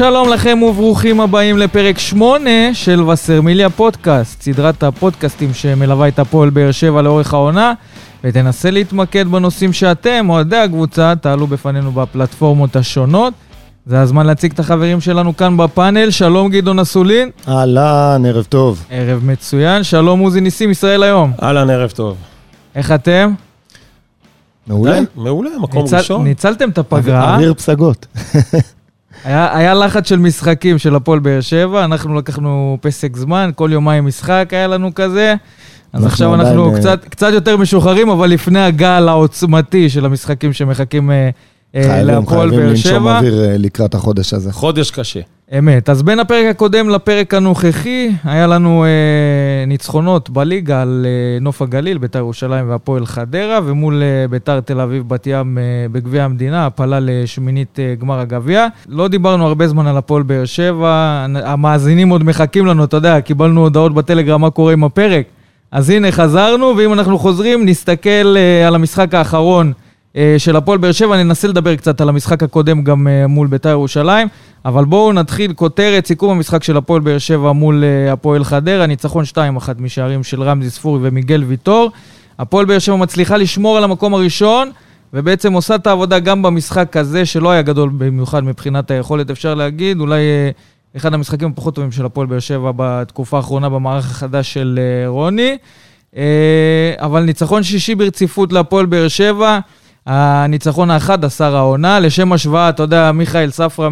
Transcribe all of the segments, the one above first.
שלום לכם וברוכים הבאים לפרק 8 של וסרמיליה פודקאסט, סדרת הפודקאסטים שמלווה את הפועל באר שבע לאורך העונה, ותנסה להתמקד בנושאים שאתם, אוהדי הקבוצה, תעלו בפנינו בפלטפורמות השונות. זה הזמן להציג את החברים שלנו כאן בפאנל. שלום גדעון אסולין. אהלן, ערב טוב. ערב מצוין. שלום עוזי ניסים, ישראל היום. אהלן, ערב טוב. איך אתם? מעולה. מעולה, מקום ראשון. ניצלתם את הפגרה. אוויר פסגות. היה לחץ של משחקים של הפועל באר שבע, אנחנו לקחנו פסק זמן, כל יומיים משחק היה לנו כזה, אז עכשיו אנחנו קצת יותר משוחררים, אבל לפני הגל העוצמתי של המשחקים שמחכים להפועל באר שבע. חייבים לנשום אוויר לקראת החודש הזה. חודש קשה. אמת, אז בין הפרק הקודם לפרק הנוכחי, היה לנו ניצחונות בליגה על נוף הגליל, ביתר ירושלים והפועל חדרה, ומול ביתר תל אביב בת ים בגביע המדינה, הפעלה לשמינית גמר הגביע. לא דיברנו הרבה זמן על הפועל באר שבע, המאזינים עוד מחכים לנו, אתה יודע, קיבלנו הודעות בטלגרם מה קורה עם הפרק. אז הנה חזרנו, ואם אנחנו חוזרים, נסתכל על המשחק האחרון של הפועל באר שבע, ננסה לדבר קצת על המשחק הקודם גם מול ביתר ירושלים, אבל בואו נתחיל כותרת, סיכום המשחק של הפועל באר שבע מול הפועל חדרה, ניצחון 2-1 משערים של רמזי ספורי ומיגל ויטור. הפועל באר שבע מצליחה לשמור על המקום הראשון, ובעצם עושה את העבודה גם במשחק הזה, שלא היה גדול במיוחד מבחינת היכולת, אפשר להגיד, אולי אחד המשחקים הפחות טובים של הפועל באר שבע בתקופה האחרונה במערך החדש של רוני, אבל ניצחון שישי ברציפות להפועל באר שבע, הניצחון ה-11 העונה, לשם השוואה, אתה יודע, מיכאל ספרה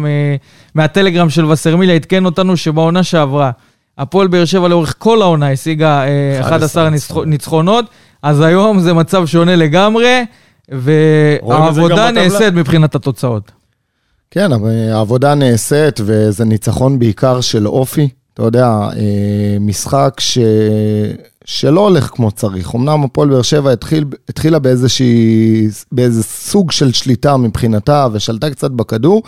מהטלגרם של וסרמיליה התקן אותנו שבעונה שעברה, הפועל באר שבע לאורך כל העונה השיגה 11 ניצחונות, אז היום זה מצב שונה לגמרי, והעבודה נעשית מבחינת התוצאות. כן, העבודה נעשית, וזה ניצחון בעיקר של אופי, אתה יודע, משחק שלא הולך כמו צריך. אמנם הפועל באר שבע התחילה באיזה סוג של שליטה מבחינתה, ושלטה קצת בכדור,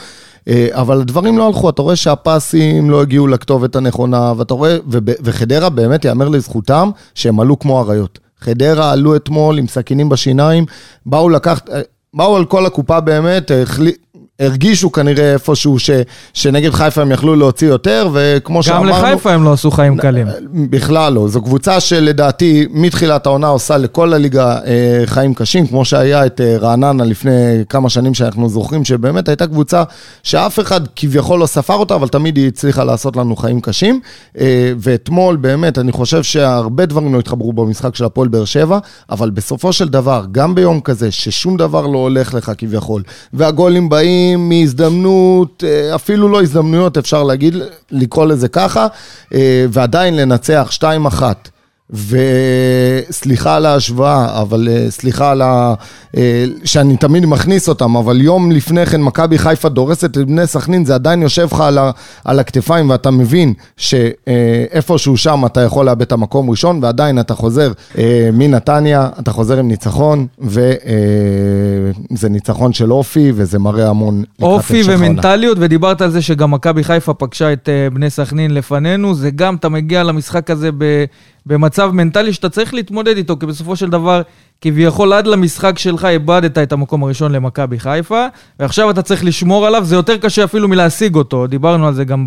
אבל הדברים לא הלכו. אתה רואה שהפסים לא הגיעו לכתובת הנכונה, ואתה רואה, וחדרה באמת יאמר לזכותם שהם עלו כמו אריות. חדרה עלו אתמול עם סכינים בשיניים, באו על כל הקופה באמת, הרגישו כנראה איפשהו שנגד חיפה הם יכלו להוציא יותר, וכמו שאמרנו... גם לחיפה הם לא עשו חיים קלים. בכלל לא, זו קבוצה שלדעתי מתחילת העונה עושה לכל הליגה חיים קשים, כמו שהיה את רעננה לפני כמה שנים שאנחנו זוכרים, שבאמת הייתה קבוצה שאף אחד כביכול לא ספר אותה, אבל תמיד היא הצליחה לעשות לנו חיים קשים, ואתמול באמת אני חושב שהרבה דברים לא התחברו במשחק של הפועל באר שבע, אבל בסופו של דבר, גם ביום כזה ששום דבר לא הולך לך כביכול, והגולים באים מהזדמנות, אפילו לא הזדמנויות, אפשר להגיד, לקרוא לזה ככה, ועדיין לנצח 2-1, וסליחה על ההשוואה, אבל סליחה על שאני תמיד מכניס אותם, אבל יום לפני כן מכבי חיפה דורסת לבני סכנין, זה עדיין יושב לך על הכתפיים, ואתה מבין שאיפשהו שם אתה יכול לאבד את המקום ראשון, ועדיין אתה חוזר מנתניה, אתה חוזר עם ניצחון, וזה ניצחון של אופי, וזה מראה המון. אופי ומנטליות, ודיברת על זה שגם מכבי חיפה פגשה את בני סכנין לפנינו, זה גם, אתה מגיע למשחק הזה במצב מנטלי שאתה צריך להתמודד איתו, כי בסופו של דבר, כביכול עד למשחק שלך, איבדת את המקום הראשון למכבי חיפה, ועכשיו אתה צריך לשמור עליו, זה יותר קשה אפילו מלהשיג אותו, דיברנו על זה גם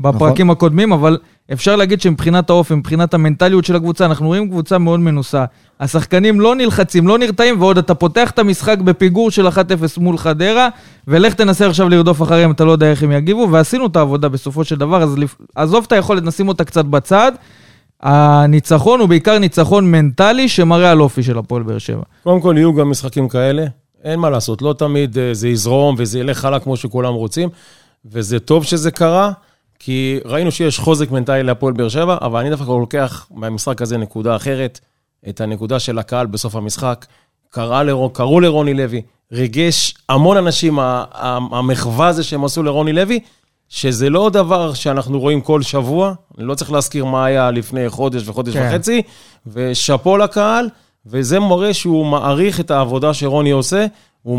בפרקים הקודמים, אבל אפשר להגיד שמבחינת האופי, מבחינת המנטליות של הקבוצה, אנחנו רואים קבוצה מאוד מנוסה, השחקנים לא נלחצים, לא נרתעים, ועוד אתה פותח את המשחק בפיגור של 1-0 מול חדרה, ולך תנסה עכשיו לרדוף אחריהם, אתה לא יודע איך הם יגיבו, ועשינו את העבודה בסופו של דבר, אז עזוב את היכולת, נשים אותה קצת בצד, הניצחון הוא בעיקר ניצחון מנטלי שמראה על אופי של הפועל באר שבע. קודם כל יהיו גם משחקים כאלה, אין מה לעשות, לא תמיד זה יזרום וזה ילך חלק כמו שכולם רוצים, וזה טוב שזה קרה, כי ראינו שיש חוזק מנטלי להפועל באר שבע, אבל אני דווקא לוקח מהמשחק הזה נקודה אחרת, את הנקודה של הקהל בסוף המשחק, קראו לרוני לוי, ריגש המון אנשים, המחווה הזה שהם עשו לרוני לוי, שזה לא דבר שאנחנו רואים כל שבוע, אני לא צריך להזכיר מה היה לפני חודש וחודש וחצי, ושפו לקהל, וזה מורה שהוא מעריך את העבודה שרוני עושה,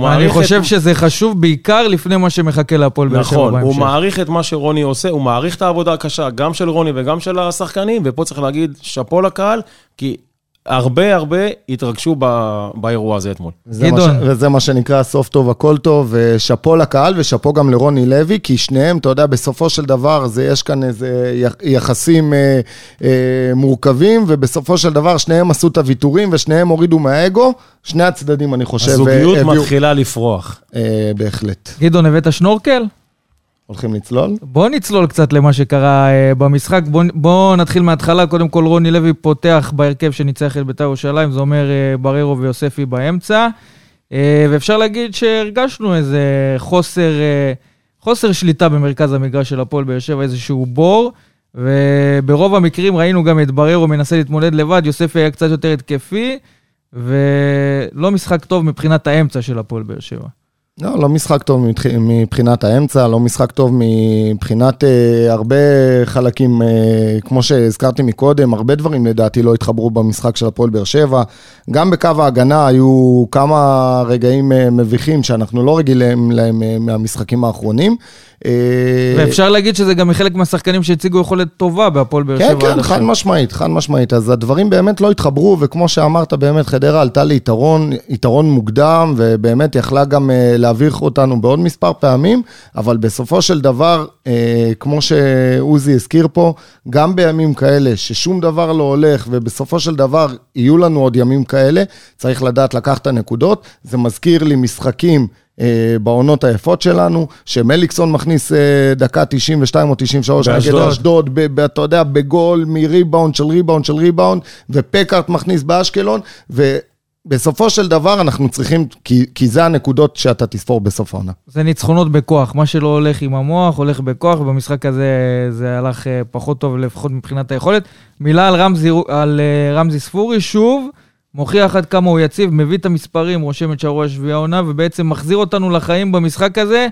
אני חושב שזה חשוב בעיקר לפני מה שמחכה להפועל באר שבע. נכון, הוא מעריך את מה שרוני עושה, הוא מעריך את העבודה הקשה, גם של רוני וגם של השחקנים, ופה צריך להגיד שפו לקהל, כי הרבה הרבה התרגשו באירוע הזה אתמול. וזה מה שנקרא סוף טוב, הכל טוב, ושפו לקהל ושפו גם לרוני לוי, כי שניהם, אתה יודע, בסופו של דבר, יש כאן איזה יחסים מורכבים, ובסופו של דבר שניהם עשו את הוויתורים, ושניהם הורידו מהאגו, שני הצדדים אני חושב. הזוגיות מתחילה לפרוח. בהחלט. גדעון, הבאת השנורקל? הולכים לצלול? בוא נצלול קצת למה שקרה במשחק, בוא נתחיל מההתחלה, קודם כל רוני לוי פותח בהרכב שניצח את בית"ר ירושלים, זה אומר בררו ויוספי באמצע, ואפשר להגיד שהרגשנו איזה חוסר שליטה במרכז המגרש של הפועל באר שבע, איזשהו בור, וברוב המקרים ראינו גם את בררו מנסה להתמודד לבד, יוספי היה קצת יותר התקפי, ולא משחק טוב מבחינת האמצע של הפועל באר שבע. לא, לא משחק טוב מבחינת האמצע, לא משחק טוב מבחינת הרבה חלקים, כמו שהזכרתי מקודם, הרבה דברים לדעתי לא התחברו במשחק של הפועל באר שבע, גם בקו ההגנה היו כמה רגעים מביכים שאנחנו לא רגילים להם מהמשחקים האחרונים. ואפשר להגיד שזה גם מחלק מהשחקנים שהציגו יכולת טובה בהפועל באר שבע. כן, כן, חד משמעית, אז הדברים באמת לא התחברו, וכמו שאמרת באמת חדרה עלתה ליתרון מוקדם, ובאמת יכלה גם להביך אותנו בעוד מספר פעמים, אבל בסופו של דבר, כמו שאוזי הזכיר פה, גם בימים כאלה ששום דבר לא הולך, ובסופו של דבר יהיו לנו עוד ימים כאלה, צריך לדעת לקחת הנקודות, זה מזכיר לי משחקים, בעונות היפות שלנו, שמליקסון מכניס דקה 92 או 93, נגד אשדוד, אתה יודע, בגול מריבאונד של ריבאונד של ריבאונד, ופקארט מכניס באשקלון, ובסופו של דבר אנחנו צריכים, כי זה הנקודות שאתה תספור בסוף העונה. זה ניצחונות בכוח, מה שלא הולך עם המוח, הולך בכוח, ובמשחק הזה זה הלך פחות טוב, לפחות מבחינת היכולת. מילה על רמזי ספורי, שוב, מוכיח עד כמה הוא יציב, מביא את המספרים, רושם את שערו השביעי העונה, ובעצם מחזיר אותנו לחיים במשחק הזה,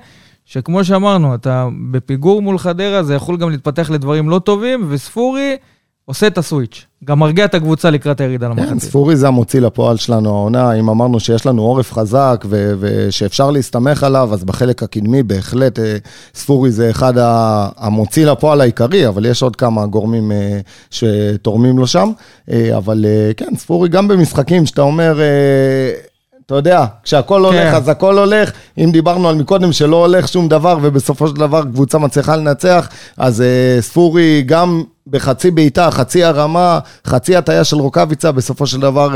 שכמו שאמרנו, אתה בפיגור מול חדרה, זה יכול גם להתפתח לדברים לא טובים, וספורי עושה את הסוויץ'. גם מרגיע את הקבוצה לקראת הירידה למחצית. ספורי זה המוציא לפועל שלנו העונה, אם אמרנו שיש לנו עורף חזק ושאפשר להסתמך עליו, אז בחלק הקדמי בהחלט ספורי זה אחד המוציא לפועל העיקרי, אבל יש עוד כמה גורמים שתורמים לו שם, אבל כן, ספורי גם במשחקים שאתה אומר... אתה יודע, כשהכל הולך, אז הכל הולך, אם דיברנו על מקודם שלא הולך שום דבר, ובסופו של דבר קבוצה מצליחה לנצח, אז ספורי גם בחצי בעיטה, חצי הרמה, חצי הטיה של רוקביצה, בסופו של דבר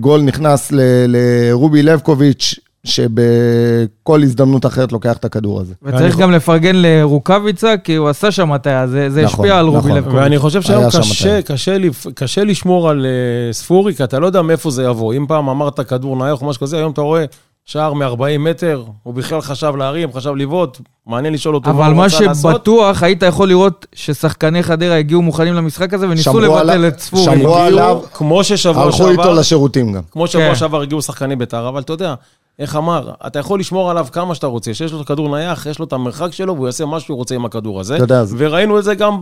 גול נכנס לרובי לבקוביץ', שבכל הזדמנות אחרת לוקח את הכדור הזה. וצריך גם לפרגן לרוקביצה, כי הוא עשה שם הטיה, זה השפיע על רובי לבקוביץ'. ואני חושב שהיום קשה לשמור על ספורי, כי אתה לא יודע מאיפה זה יבוא. אם פעם אמרת כדור נערך או משהו כזה, היום אתה רואה שער מ-40 מטר, הוא בכלל חשב להרים, חשב לבעוט, מעניין לשאול אותו. אבל מה שבטוח, היית יכול לראות ששחקני חדרה הגיעו מוכנים למשחק הזה, וניסו לבטל את ספורי. שמרו עליו, הלכו איתו לשירותים גם. כמו שבוע שעבר הגיעו שחקני בית"ר, אבל אתה יודע, איך אמר, אתה יכול לשמור עליו כמה שאתה רוצה, שיש לו כדור נייח, יש לו את המרחק שלו, והוא יעשה מה שהוא רוצה עם הכדור הזה. וראינו את זה גם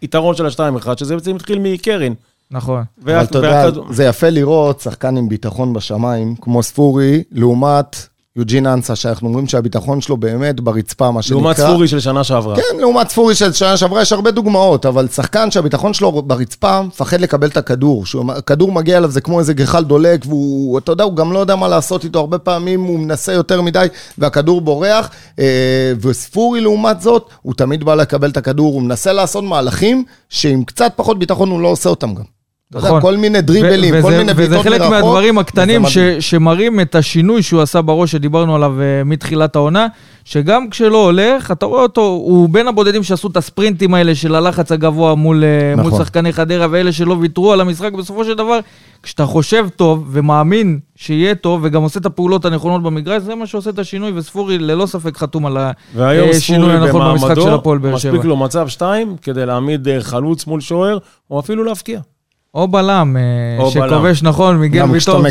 ביתרון של ה-2-1, שזה בעצם התחיל מקרן. נכון. אבל אתה יודע, זה יפה לראות שחקן עם ביטחון בשמיים, כמו ספורי, לעומת יוג'ין אנסה, שאנחנו אומרים שהביטחון שלו באמת ברצפה, מה שנקרא. לעומת ספורי של שנה שעברה. כן, לעומת ספורי של שנה שעברה, יש הרבה דוגמאות, אבל שחקן שהביטחון שלו ברצפה, פחד לקבל את הכדור, הכדור מגיע אליו, זה כמו איזה גחל דולק, והוא, אתה יודע, הוא גם לא יודע מה לעשות איתו, הרבה פעמים הוא מנסה יותר מדי, והכדור בורח, וספורי לעומת זאת, הוא תמיד בא לקבל את הכדור, הוא מנסה לעשות מהלכים, שעם קצת פחות ביטחון הוא לא עושה אותם גם. כל מיני דריבלים, כל מיני ביטות מרחוק. וזה חלק מהדברים הקטנים שמראים את השינוי שהוא עשה בראש, שדיברנו עליו מתחילת העונה, שגם כשלא הולך, אתה רואה אותו, הוא בין הבודדים שעשו את הספרינטים האלה של הלחץ הגבוה מול שחקני חדרה, ואלה שלא ויתרו על המשחק, בסופו של דבר, כשאתה חושב טוב ומאמין שיהיה טוב, וגם עושה את הפעולות הנכונות במגרש, זה מה שעושה את השינוי, וספורי ללא ספק חתום על השינוי הנכון במשחק של הפועל באר שבע. מספיק לו מצב 2 כדי להעמיד חלוץ מול שוער, או אפילו להפקיע. או בלם, שכובש נכון, מיגל ויטור.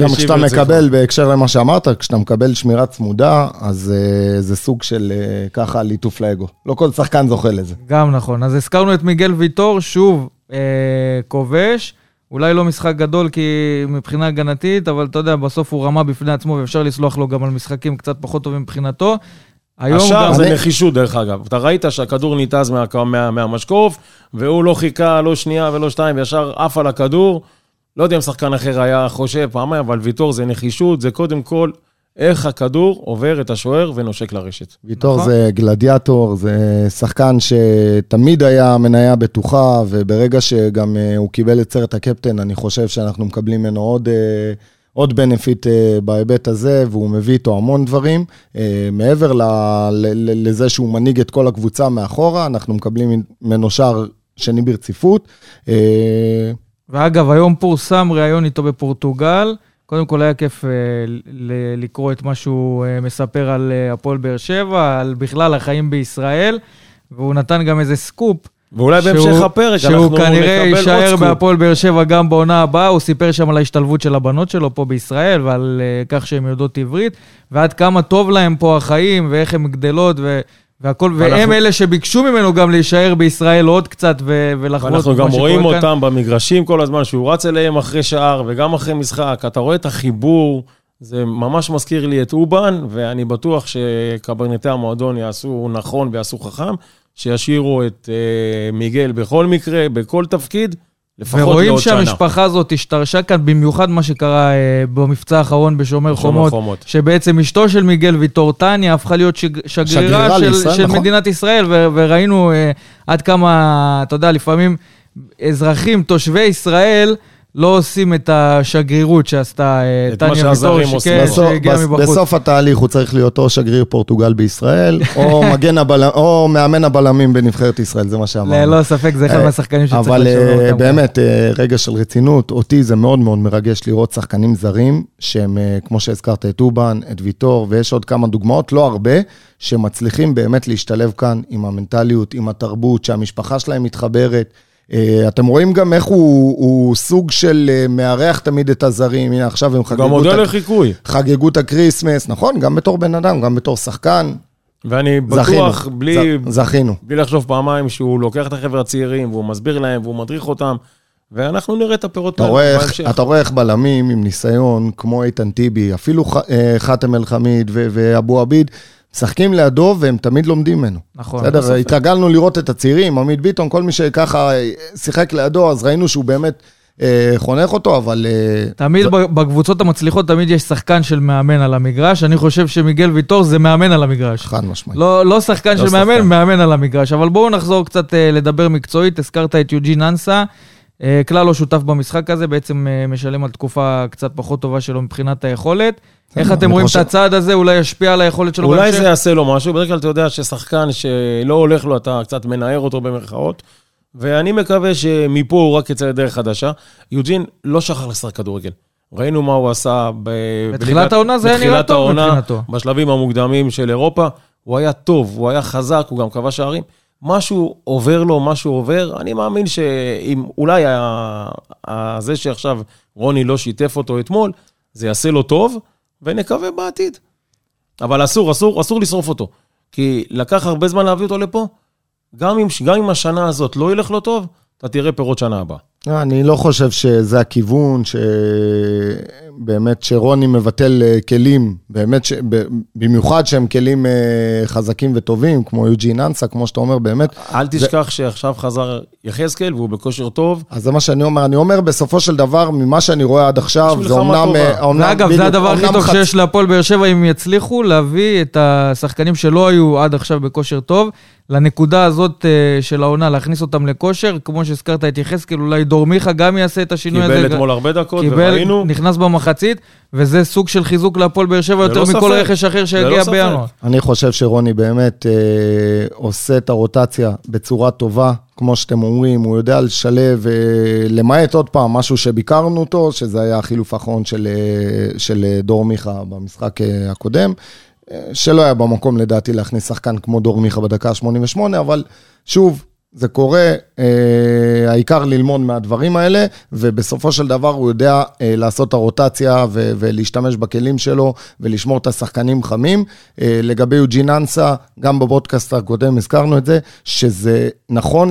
גם כשאתה מקבל, בהקשר למה שאמרת, כשאתה מקבל שמירה צמודה, אז זה סוג של ככה ליטוף לאגו. לא כל שחקן זוכה לזה. גם נכון. אז הזכרנו את מיגל ויטור, שוב, כובש. אולי לא משחק גדול כי מבחינה הגנתית, אבל אתה יודע, בסוף הוא רמה בפני עצמו, ואפשר לסלוח לו גם על משחקים קצת פחות טובים מבחינתו. השאר זה נחישות דרך אגב. אתה ראית שהכדור ניתז מהמשקוף, והוא לא חיכה, לא שנייה ולא שתיים, וישר אף על הכדור. לא יודע אם שחקן אחר היה חושב פעמיים, אבל ויתור זה נחישות, זה קודם כל איך הכדור עובר את השוער ונושק לרשת. ויתור זה גלדיאטור, זה שחקן שתמיד היה מניה בטוחה, וברגע שגם הוא קיבל את סרט הקפטן, אני חושב שאנחנו מקבלים ממנו עוד בנפיט בהיבט הזה, והוא מביא איתו המון דברים, מעבר לזה שהוא מנהיג את כל הקבוצה מאחורה, אנחנו מקבלים ממנו שער שני ברציפות. ואגב, היום פורסם ראיון איתו בפורטוגל, קודם כל היה כיף לקרוא את מה שהוא מספר על הפועל באר שבע, על בכלל החיים בישראל, והוא נתן גם איזה סקופ, ואולי בהמשך הפרק, שהוא כנראה יישאר בהפועל באר שבע גם בעונה הבאה, הוא סיפר שם על ההשתלבות של הבנות שלו פה בישראל, ועל כך שהן יודעות עברית, ועד כמה טוב להם פה החיים, ואיך הן גדלות, והכל, והם אלה שביקשו ממנו גם להישאר בישראל עוד קצת, ולחוות. אנחנו גם רואים אותם במגרשים כל הזמן, שהוא רץ אליהם אחרי שער, וגם אחרי משחק, אתה רואה את החיבור, זה ממש מזכיר לי את אובן, ואני בטוח שקברניטי המועדון יעשו נכון ויעשו חכם, שישאירו את מיגל בכל מקרה, בכל תפקיד, לפחות לעוד שנה. ורואים שהמשפחה הזאת השתרשה כאן, במיוחד מה שקרה במבצע האחרון בשומר חומות, שבעצם אשתו של מיגל ויטור טניה, הפכה להיות שגרירה של מדינת ישראל, וראינו עד כמה, אתה יודע, לפעמים אזרחים, תושבי ישראל, לא עושים את השגרירות שעשתה טניה ויטור, בסוף התהליך הוא צריך להיות או שגריר פורטוגל בישראל, או מאמן הבלמים בנבחרת ישראל, זה מה שאמרנו. לא ספק, זה אחד מהשחקנים שצריך לשאול אותם. אבל באמת, רגע של רצינות, אותי זה מאוד מאוד מרגש לראות שחקנים זרים, שהם, כמו שהזכרת את אובן, את ויטור, ויש עוד כמה דוגמאות, לא הרבה, שמצליחים באמת להשתלב כאן עם המנטליות, עם התרבות, שהמשפחה שלהם מתחברת, אתם רואים גם איך הוא סוג של מארח תמיד את הזרים, הנה עכשיו הם חגגו את הקריסמס, נכון, גם בתור בן אדם, גם בתור שחקן. ואני בטוח, בלי לחשוב פעמיים, שהוא לוקח את החבר'ה הצעירים, והוא מסביר להם, והוא מדריך אותם, ואנחנו נראה את הפירות. אתה רואה איך בלמים עם ניסיון, כמו איתן טיבי, אפילו חתם אל חמיד ואבו עביד, משחקים לידו והם תמיד לומדים ממנו. נכון. בסדר, התרגלנו לראות את הצעירים, עמית ביטון, כל מי שככה שיחק לידו, אז ראינו שהוא באמת חונך אותו, אבל... תמיד בקבוצות המצליחות, תמיד יש שחקן של מאמן על המגרש, אני חושב שמיגל ויטור זה מאמן על המגרש. חד משמעית. לא שחקן של מאמן, מאמן על המגרש. אבל בואו נחזור קצת לדבר מקצועית, הזכרת את יוג'ין אנסה, כלל לא שותף במשחק הזה, בעצם משלם על תקופה קצת פחות טובה שלו מבחינת היכולת. איך אתם רואים את הצעד הזה, אולי ישפיע על היכולת שלו? אולי זה יעשה לו משהו, בדרך כלל אתה יודע ששחקן שלא הולך לו, אתה קצת מנער אותו במרכאות, ואני מקווה שמפה הוא רק יצא לדרך חדשה. יוג'ין לא שכח לשחק כדורגל. ראינו מה הוא עשה בתחילת העונה, זה היה נראה טוב מבחינתו. בשלבים המוקדמים של אירופה, הוא היה טוב, הוא היה חזק, הוא גם כבש שערים. משהו עובר לו, משהו עובר, אני מאמין שאם אולי זה שעכשיו רוני לא שיתף אותו אתמול, זה יעשה לו טוב, ונקווה בעתיד. אבל אסור לשרוף אותו, כי לקח הרבה זמן להביא אותו לפה, גם אם השנה הזאת לא ילך לו טוב, אתה תראה פירות שנה הבאה. אני לא חושב שזה הכיוון, שבאמת שרוני מבטל כלים, באמת במיוחד שהם כלים חזקים וטובים, כמו יוג'ין אנסה, כמו שאתה אומר באמת. אל תשכח שעכשיו חזר יחזקאל, והוא בכושר טוב. אז זה מה שאני אומר, בסופו של דבר, ממה שאני רואה עד עכשיו, זה אומנם... אגב, זה הדבר הכי טוב שיש להפועל באר שבע, אם יצליחו להביא את השחקנים שלא היו עד עכשיו בכושר טוב, לנקודה הזאת של העונה, להכניס אותם לכושר, כמו שהזכרת את יחזקאל, אולי דורמיכה גם יעשה את השינוי הזה. קיבל אתמול הרבה דקות, וראינו. נכנס במחצית, וזה סוג של חיזוק להפועל באר שבע, יותר מכל רכש אחר שהגיע בינואר. אני חושב שרוני באמת עושה את הרוטציה בצורה טובה, כמו שאתם אומרים, הוא יודע לשלב, למעט עוד פעם משהו שביקרנו אותו, שזה היה החילוף האחרון של דורמיכה במשחק הקודם, שלא היה במקום לדעתי להכניס שחקן כמו דורמיכה בדקה ה-88, אבל שוב, זה קורה, העיקר ללמוד מהדברים האלה, ובסופו של דבר הוא יודע לעשות את הרוטציה ולהשתמש בכלים שלו, ולשמור את השחקנים חמים. לגבי יוג'ין אנסה, גם בבודקאסט הקודם הזכרנו את זה, שזה נכון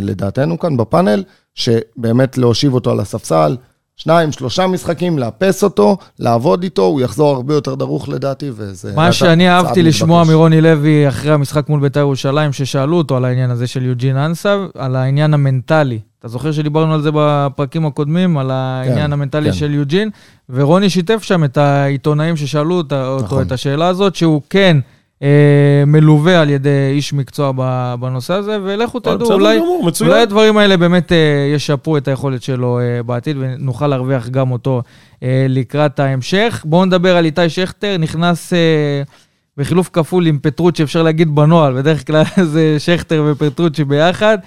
לדעתנו כאן בפאנל, שבאמת להושיב אותו על הספסל, שניים, שלושה משחקים, לאפס אותו, לעבוד איתו, הוא יחזור הרבה יותר דרוך לדעתי, וזה... מה שאני אהבתי לשמוע מרוני לוי אחרי המשחק מול בית"ר ירושלים, ששאלו אותו על העניין הזה של יוג'ין אנסה, על העניין המנטלי. אתה זוכר שדיברנו על זה בפרקים הקודמים, על העניין המנטלי של יוג'ין, ורוני שיתף שם את העיתונאים ששאלו אותו את השאלה הזאת, שהוא כן... מלווה על ידי איש מקצוע בנושא הזה, ולכו תדעו, אולי הדברים האלה באמת ישפרו את היכולת שלו בעתיד, ונוכל להרוויח גם אותו לקראת ההמשך. בואו נדבר על איתי שכטר, נכנס בחילוף כפול עם פטרוצ'י, אפשר להגיד בנועל, בדרך כלל זה שכטר ופטרוצ'י ביחד,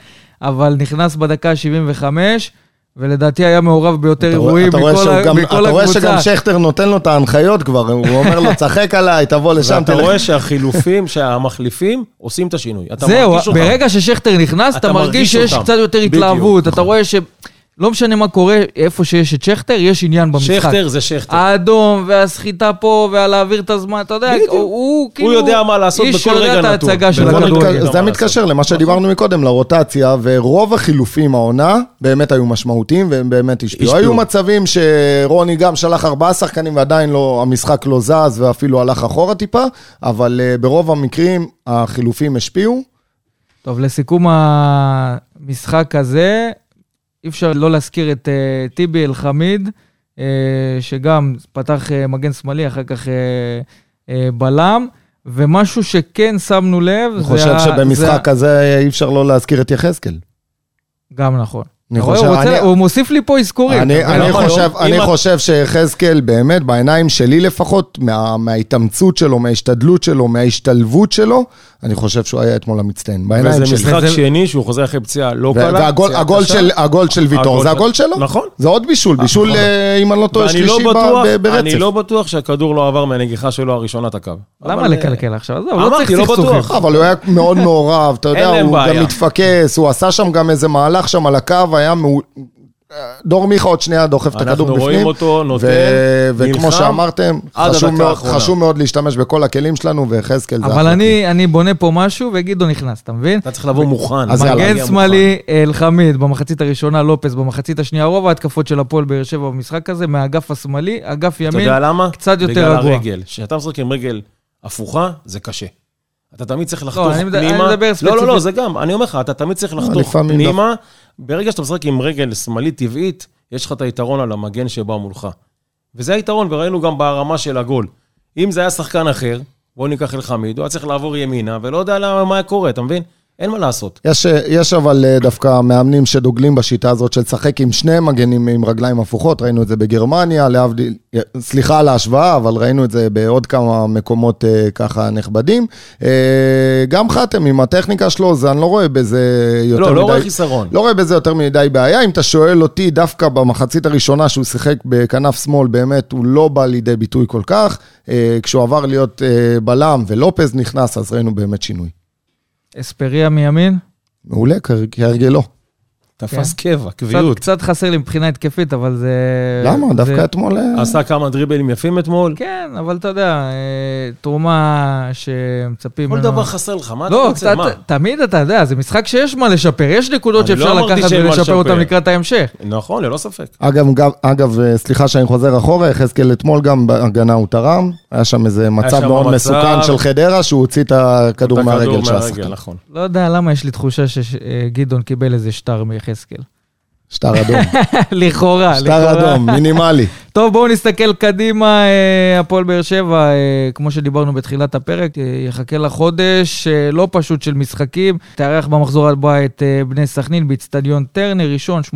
אבל נכנס בדקה 75, ולדעתי היה מעורב ביותר אירועים מכל הקבוצה. אתה רואה שגם שכטר נותן לו את ההנחיות כבר, הוא אומר לו, צחק עליי, תבוא לשם. אתה רואה שהחילופים, שהמחליפים, עושים את השינוי. זהו, ברגע ששכטר נכנס, אתה מרגיש שיש קצת יותר התלהבות, אתה רואה ש... לא משנה מה קורה, איפה שיש את שכטר, יש עניין במשחק. שכטר זה שכטר. האדום, והסחיטה פה, ולהעביר את הזמן, אתה יודע, הוא כאילו... הוא יודע מה לעשות בכל רגע נתון. זה מתקשר למה שדיברנו מקודם, לרוטציה, ורוב החילופים העונה, באמת היו משמעותיים, ובאמת השפיעו. היו מצבים שרוני גם שלח 4 שחקנים, ועדיין המשחק לא זז, ואפילו הלך אחורה טיפה, אבל ברוב המקרים, החילופים השפיעו. טוב, לסיכום המשחק הזה, אי אפשר לא להזכיר את טיבי אל חמיד, שגם פתח מגן שמאלי, אחר כך בלם, ומשהו שכן שמנו לב... אני חושב שבמשחק הזה אי אפשר לא להזכיר את יחזקאל. גם נכון. הוא מוסיף לי פה אזכורים. אני חושב שיחזקאל באמת, בעיניים שלי לפחות, מההתאמצות שלו, מההשתדלות שלו, מההשתלבות שלו, אני חושב שהוא היה אתמול המצטיין. וזה משחק שני שהוא חוזר אחרי פציעה לא קלה. והגול של ויטור, זה הגול שלו? נכון. זה עוד בישול, בישול אם אני לא טועה שלישי ברצף. אני לא בטוח שהכדור לא עבר מהנגיחה שלו הראשונה את הקו. למה לקלקל עכשיו? אמרתי, לא בטוח. אבל הוא היה מאוד מעורב, אתה יודע, הוא גם מתפקס, הוא עשה שם גם איזה מהלך שם על הקו, היה דור מיכה עוד שנייה דוחף את הכדור בפנים. אנחנו רואים אותו, נותן, וכמו שאמרתם, חשוב מאוד להשתמש בכל הכלים שלנו, וחזקאל זה... אבל אני בונה פה משהו, וגידו נכנס, אתה מבין? אתה צריך לבוא מוכן. מגן שמאלי, אל חמיד, במחצית הראשונה לופס, במחצית השנייה רוב ההתקפות של הפועל באר שבע במשחק הזה, מהאגף השמאלי, אגף ימין, קצת יותר רגוע. כשאתה משחק עם רגל הפוכה, זה קשה. אתה תמיד צריך לחתוך פנימה. לא, זה גם. אני אומר לך, אתה תמיד צריך לחתוך פנימה. ברגע שאתה משחק עם רגל שמאלית טבעית, יש לך את היתרון על המגן שבא מולך. וזה היתרון, וראינו גם בהרמה של הגול. אם זה היה שחקן אחר, בוא ניקח אל חמיד, הוא היה צריך לעבור ימינה, ולא יודע מה היה קורה, אתה מבין? אין מה לעשות. יש אבל דווקא מאמנים שדוגלים בשיטה הזאת של שחק עם שני מגנים עם רגליים הפוכות, ראינו את זה בגרמניה, סליחה על ההשוואה, אבל ראינו את זה בעוד כמה מקומות ככה נכבדים. גם חתם עם הטכניקה שלו, זה אני לא רואה בזה יותר מדי. לא רואה חיסרון. לא רואה בזה יותר מדי בעיה, אם אתה שואל אותי דווקא במחצית הראשונה שהוא שיחק בכנף שמאל, באמת הוא לא בא לידי ביטוי כל כך, כשהוא עבר להיות בלם ולופז נכנס, אז ראינו באמת שינוי. אספריה מימין? מעולה, כהרגלו. תפס קבע, קביעות. קצת חסר לי מבחינה התקפית, אבל זה... למה? דווקא אתמול... עשה כמה דריבלים יפים אתמול. כן, אבל אתה יודע, תרומה שמצפים... כל דבר חסר לך, מה אתה רוצה? לא, תמיד אתה יודע, זה משחק שיש מה לשפר, יש נקודות שאפשר לקחת ולשפר אותם לקראת ההמשך. נכון, ללא ספק. אגב, סליחה שאני חוזר אחורה, יחזקאל אתמול גם בהגנה הוא תרם, היה שם איזה מצב מאוד מסוכן של חדרה, שהוא הוציא את הכדור מהרגל שעשה. לא יודע למה יש לי תחושה שגדעון קיבל איזה שטר יחזקאל. שטר אדום. לכאורה. שטר אדום, מינימלי. טוב, בואו נסתכל קדימה, הפועל באר שבע, כמו שדיברנו בתחילת הפרק, יחכה לחודש לא פשוט של משחקים, תארח במחזור הבא את בני סכנין, באצטדיון טרנר, ראשון, 8:15,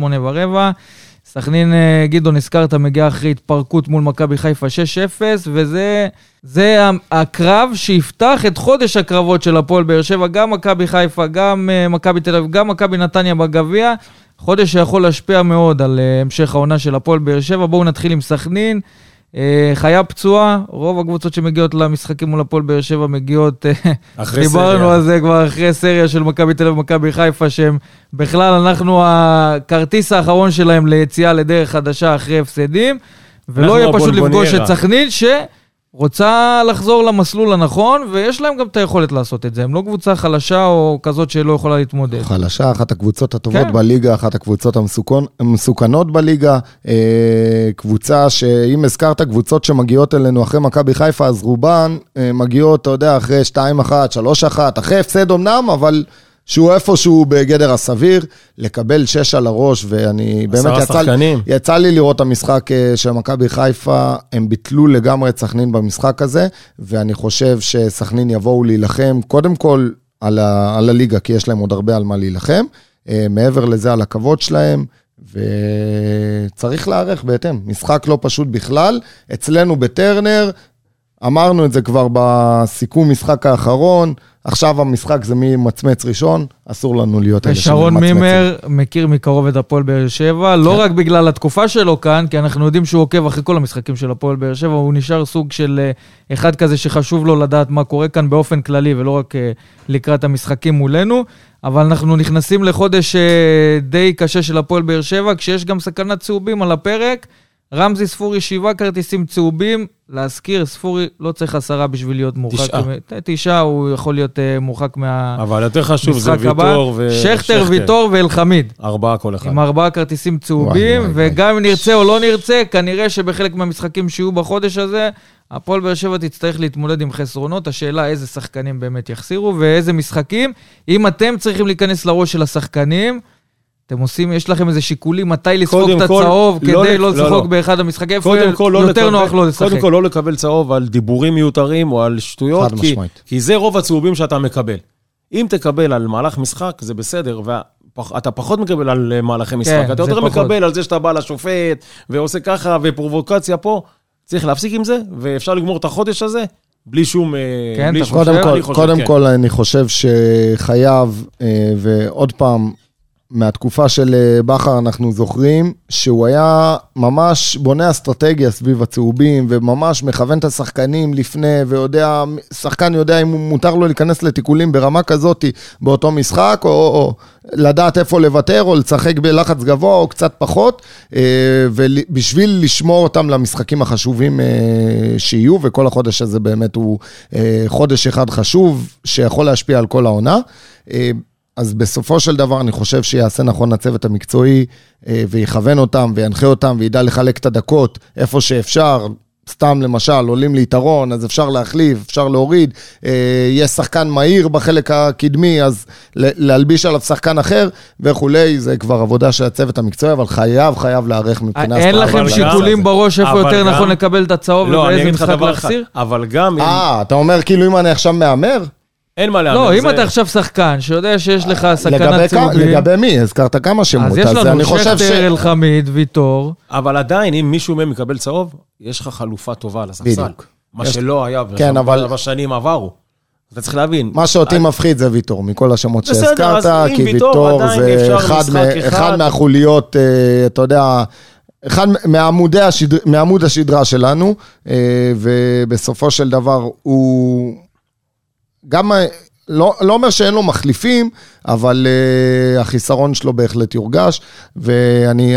סכנין, גדעון, הזכרת, מגיעה אחרי התפרקות מול מכבי חיפה 6-0, וזה הקרב שיפתח את חודש הקרבות של הפועל באר שבע, גם מכבי חיפה, גם מכבי תל אביב, גם מכבי נתניה בגביע, חודש שיכול להשפיע מאוד על המשך העונה של הפועל באר שבע. בואו נתחיל עם סכנין, חיה פצועה, רוב הקבוצות שמגיעות למשחקים מול הפועל באר שבע מגיעות, דיברנו על זה כבר אחרי סריה של מכבי תל אביב ומכבי חיפה, שהם בכלל אנחנו הכרטיס האחרון שלהם ליציאה לדרך חדשה אחרי הפסדים, ולא יהיה פשוט לפגוש את סכנין, ש... רוצה לחזור למסלול הנכון, ויש להם גם את היכולת לעשות את זה. הם לא קבוצה חלשה או כזאת שלא יכולה להתמודד. חלשה, אחת הקבוצות הטובות בליגה, אחת הקבוצות המסוכנות בליגה, קבוצה שאם הזכרת קבוצות שמגיעות אלינו אחרי מכבי חיפה, אז רובן מגיעות, אתה יודע, אחרי 2-1, 3-1, אחרי הפסד אומנם, אבל שהוא איפשהו בגדר הסביר, לקבל 6 על הראש, ואני באמת יצא לי לראות את המשחק של מכבי חיפה, הם ביטלו לגמרי את סכנין במשחק הזה, ואני חושב שסכנין יבואו להילחם, קודם כל על הליגה, כי יש להם עוד הרבה על מה להילחם, מעבר לזה על הכבוד שלהם, וצריך להערך בהתאם, משחק לא פשוט בכלל, אצלנו בטרנר, אמרנו את זה כבר בסיכום משחק האחרון, עכשיו המשחק זה ממצמץ ראשון, אסור לנו להיות אלה שמצמצים. שרון מימר מכיר מקרוב את הפועל באר שבע, לא רק בגלל התקופה שלו כאן, כי אנחנו יודעים שהוא עוקב אחרי כל המשחקים של הפועל באר שבע, הוא נשאר סוג של אחד כזה שחשוב לו לדעת מה קורה כאן באופן כללי, ולא רק לקראת המשחקים מולנו, אבל אנחנו נכנסים לחודש די קשה של הפועל באר שבע, כשיש גם סכנת צהובים על הפרק, רמזי ספורי 7 כרטיסים צהובים, להזכיר, ספורי לא צריך 10 בשביל להיות מורחק. 9 הוא יכול להיות מורחק מהמשחק הבא. אבל יותר חשוב, זה ויתור ושכטר. שכטר, ויתור ואלחמיד. 4 כל אחד. עם 4 כרטיסים צהובים, וגם אם נרצה או לא נרצה, כנראה שבחלק מהמשחקים שיהיו בחודש הזה, הפועל באר שבע תצטרך להתמודד עם חסרונות, השאלה איזה שחקנים באמת יחסירו, ואיזה משחקים. אם אתם צריכים להיכנס לראש של השחקנים, אתם עושים, יש לכם איזה שיקולים, מתי לספוג את הצהוב, כדי לא לספוג באחד המשחק, איפה יותר נוח לא לשחק. קודם כל לא לקבל צהוב על דיבורים מיותרים, או על שטויות, כי זה רוב הצהובים שאתה מקבל. אם תקבל על מהלך משחק, זה בסדר, ואתה פחות מקבל על מהלכי משחק, אתה יותר מקבל על זה שאתה בא לשופט, ועושה ככה, ופרובוקציה פה, צריך להפסיק עם זה, ואפשר לגמור את החודש הזה, בלי שום... קודם כל אני חושב שחייב, ועוד פעם מהתקופה של בחר אנחנו זוכרים שהוא היה ממש בונה אסטרטגיה סביב הצהובים וממש מכוון את השחקנים לפני ויודע, שחקן יודע אם מותר לו להיכנס לתיקולים ברמה כזאת באותו משחק או לדעת איפה לוותר או לצחק בלחץ גבוה או קצת פחות ובשביל לשמור אותם למשחקים החשובים שיהיו וכל החודש הזה באמת הוא חודש אחד חשוב שיכול להשפיע על כל העונה. אז בסופו של דבר אני חושב שיעשה נכון הצוות המקצועי, ויכוון אותם, וינחה אותם, וידע לחלק את הדקות, איפה שאפשר, סתם למשל, עולים ליתרון, אז אפשר להחליף, אפשר להוריד, יש שחקן מהיר בחלק הקדמי, אז להלביש עליו שחקן אחר, וכולי, זה כבר עבודה של הצוות המקצועי, אבל חייב להערך מבחינה... אין לכם שיקולים בראש איפה יותר נכון לקבל את הצהוב, ואיזה משחק להחסיר? אבל גם... אתה אומר כאילו אם אני עכשיו מאמר? אין מה להאמר. לא, אם אתה עכשיו שחקן, שיודע שיש לך סכנת צהובים. לגבי מי? הזכרת כמה שמות. אז יש לנו שכטר, אלחמיד, ויתור. אבל עדיין, אם מישהו מהם מקבל צהוב, יש לך חלופה טובה על הספסל. בדיוק. מה שלא היה בשנים עברו. אתה צריך להבין. מה שאותי מפחיד זה ויתור, מכל השמות שהזכרת, כי ויתור זה אחד מהחוליות, אתה יודע... אחד מעמוד השדרה שלנו, ובסופו של דבר הוא... גם לא אומר שאין לו מחליפים, אבל החיסרון שלו בהחלט יורגש, ואני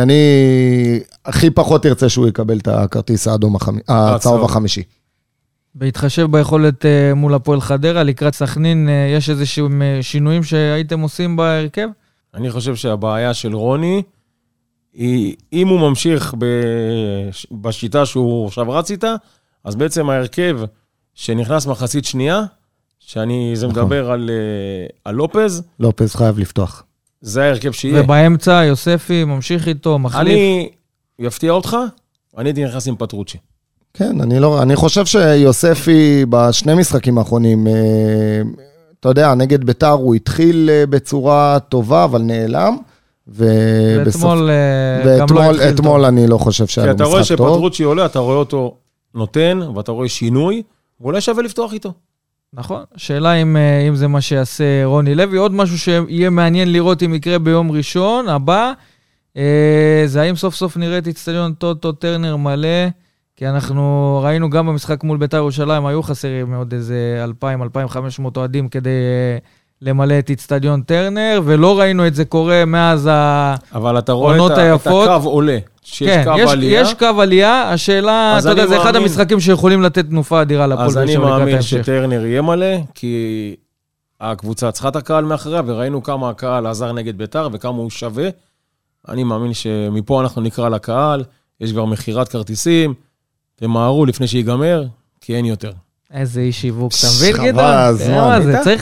הכי פחות ארצה שהוא יקבל את הכרטיס הצהוב החמישי. בהתחשב ביכולת מול הפועל חדרה, לקראת סכנין, יש איזשהם שינויים שהייתם עושים בהרכב? אני חושב שהבעיה של רוני, היא אם הוא ממשיך בשיטה שהוא שברץ איתה, אז בעצם ההרכב שנכנס מחצית שנייה, זה מדבר על לופז. לופז חייב לפתוח. זה ההרכב שיהיה. ובאמצע, יוספי, ממשיך איתו, מחליף. אני יפתיע אותך, אני הייתי נכנס עם פטרוצ'י. כן, אני חושב שיוספי בשני משחקים האחרונים, אתה יודע, נגד ביתר הוא התחיל בצורה טובה, אבל נעלם. ואתמול אני לא חושב שהיה לו משחק טוב. כי אתה רואה שפטרוצ'י עולה, אתה רואה אותו נותן, ואתה רואה שינוי, ואולי שווה לפתוח איתו. נכון, שאלה אם זה מה שיעשה רוני לוי, עוד משהו שיהיה מעניין לראות אם יקרה ביום ראשון הבא, זה האם סוף סוף נראה את אצטדיון טוטו טרנר מלא, כי אנחנו ראינו גם במשחק מול בית"ר ירושלים, היו חסרים עוד איזה 2,000-2,500 אוהדים כדי למלא את אצטדיון טרנר, ולא ראינו את זה קורה מאז העונות היפות. אבל אתה רואה את הקו עולה. כן, יש קו עלייה, השאלה, אתה יודע, זה אחד המשחקים שיכולים לתת תנופה אדירה לפול. אז אני מאמין שטרנר יהיה מלא, כי הקבוצה צריכה את הקהל מאחריה, וראינו כמה הקהל עזר נגד ביתר, וכמה הוא שווה. אני מאמין שמפה אנחנו נקרא לקהל, יש כבר מכירת כרטיסים, תמהרו לפני שיגמר, כי אין יותר. איזה איש שיווק, אתה מבין גדעון?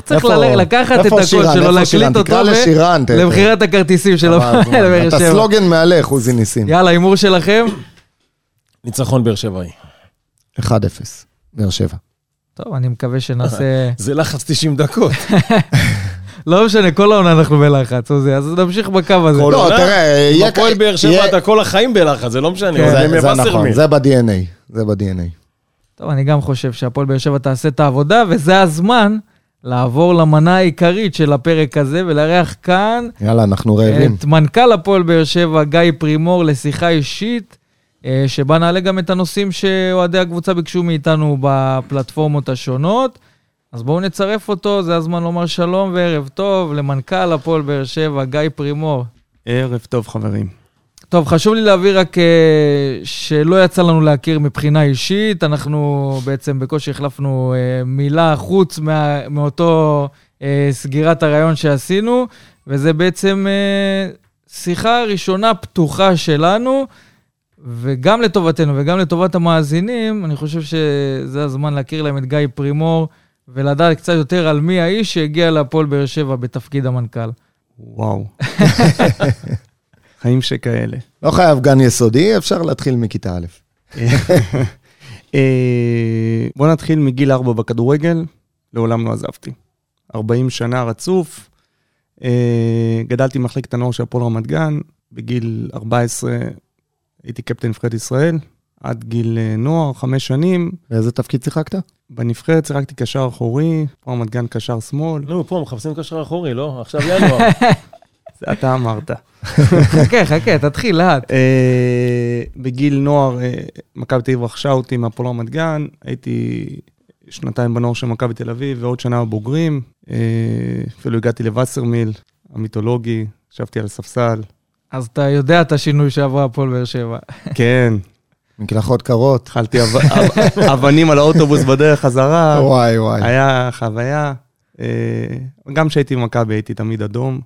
צריך לקחת את הקוד שלו, להקליט אותו לבחירת הכרטיסים שלו. אתה סלוגן מעלה, חוזי ניסים. יאללה, הימור שלכם? ניצחון באר שבעי. 1-0, באר שבע. טוב, אני מקווה שנעשה... זה לחץ 90 דקות. לא משנה, כל העונה אנחנו בלחץ, אז נמשיך בקו הזה. לא, תראה... בפועל באר שבע, אתה כל החיים בלחץ, זה לא משנה. זה נכון, זה ב-DNA. זה ב-DNA. טוב, אני גם חושב שהפועל באר שבע תעשה את העבודה, וזה הזמן לעבור למנה העיקרית של הפרק הזה, ולארח כאן... יאללה, אנחנו רעבים. את מנכ"ל הפועל באר שבע, גיא פרימור, לשיחה אישית, שבה נעלה גם את הנושאים שאוהדי הקבוצה ביקשו מאיתנו בפלטפורמות השונות. אז בואו נצרף אותו, זה הזמן לומר שלום וערב טוב למנכ"ל הפועל באר שבע, גיא פרימור. ערב טוב, חברים. טוב, חשוב לי להבהיר רק שלא יצא לנו להכיר מבחינה אישית, אנחנו בעצם בקושי החלפנו מילה חוץ מאותו סגירת הרעיון שעשינו, וזה בעצם שיחה ראשונה פתוחה שלנו, וגם לטובתנו וגם לטובת המאזינים, אני חושב שזה הזמן להכיר להם את גיא פרימור, ולדעת קצת יותר על מי האיש שהגיע לפועל באר שבע בתפקיד המנכ"ל. וואו. חיים שכאלה. לא חייב גן יסודי, אפשר להתחיל מכיתה א'. בוא נתחיל מגיל 4 בכדורגל, לעולם לא עזבתי. 40 שנה רצוף, גדלתי מחלקת הנוער של הפועל רמת גן, בגיל 14 הייתי קפטן נבחרת ישראל, עד גיל נוער, 5 שנים. באיזה תפקיד שיחקת? בנבחרת שיחקתי קשר אחורי, פה רמת גן קשר שמאל. לא, פה מחפשים קשר אחורי, לא? עכשיו ינואר. זה אתה אמרת. חכה, תתחיל לאט. בגיל נוער, מכבי תל אביב רכשה אותי מהפועל רמת גן, הייתי 2 בנוער של מכבי תל אביב, ועוד שנה בבוגרים, אפילו הגעתי לווסרמיל, המיתולוגי, ישבתי על הספסל. אז אתה יודע את השינוי שעברה הפועל באר שבע. כן. מקלחות קרות. אכלתי אבנים על האוטובוס בדרך חזרה. וואי. היה חוויה. גם כשהייתי במכבי הייתי תמיד אדום.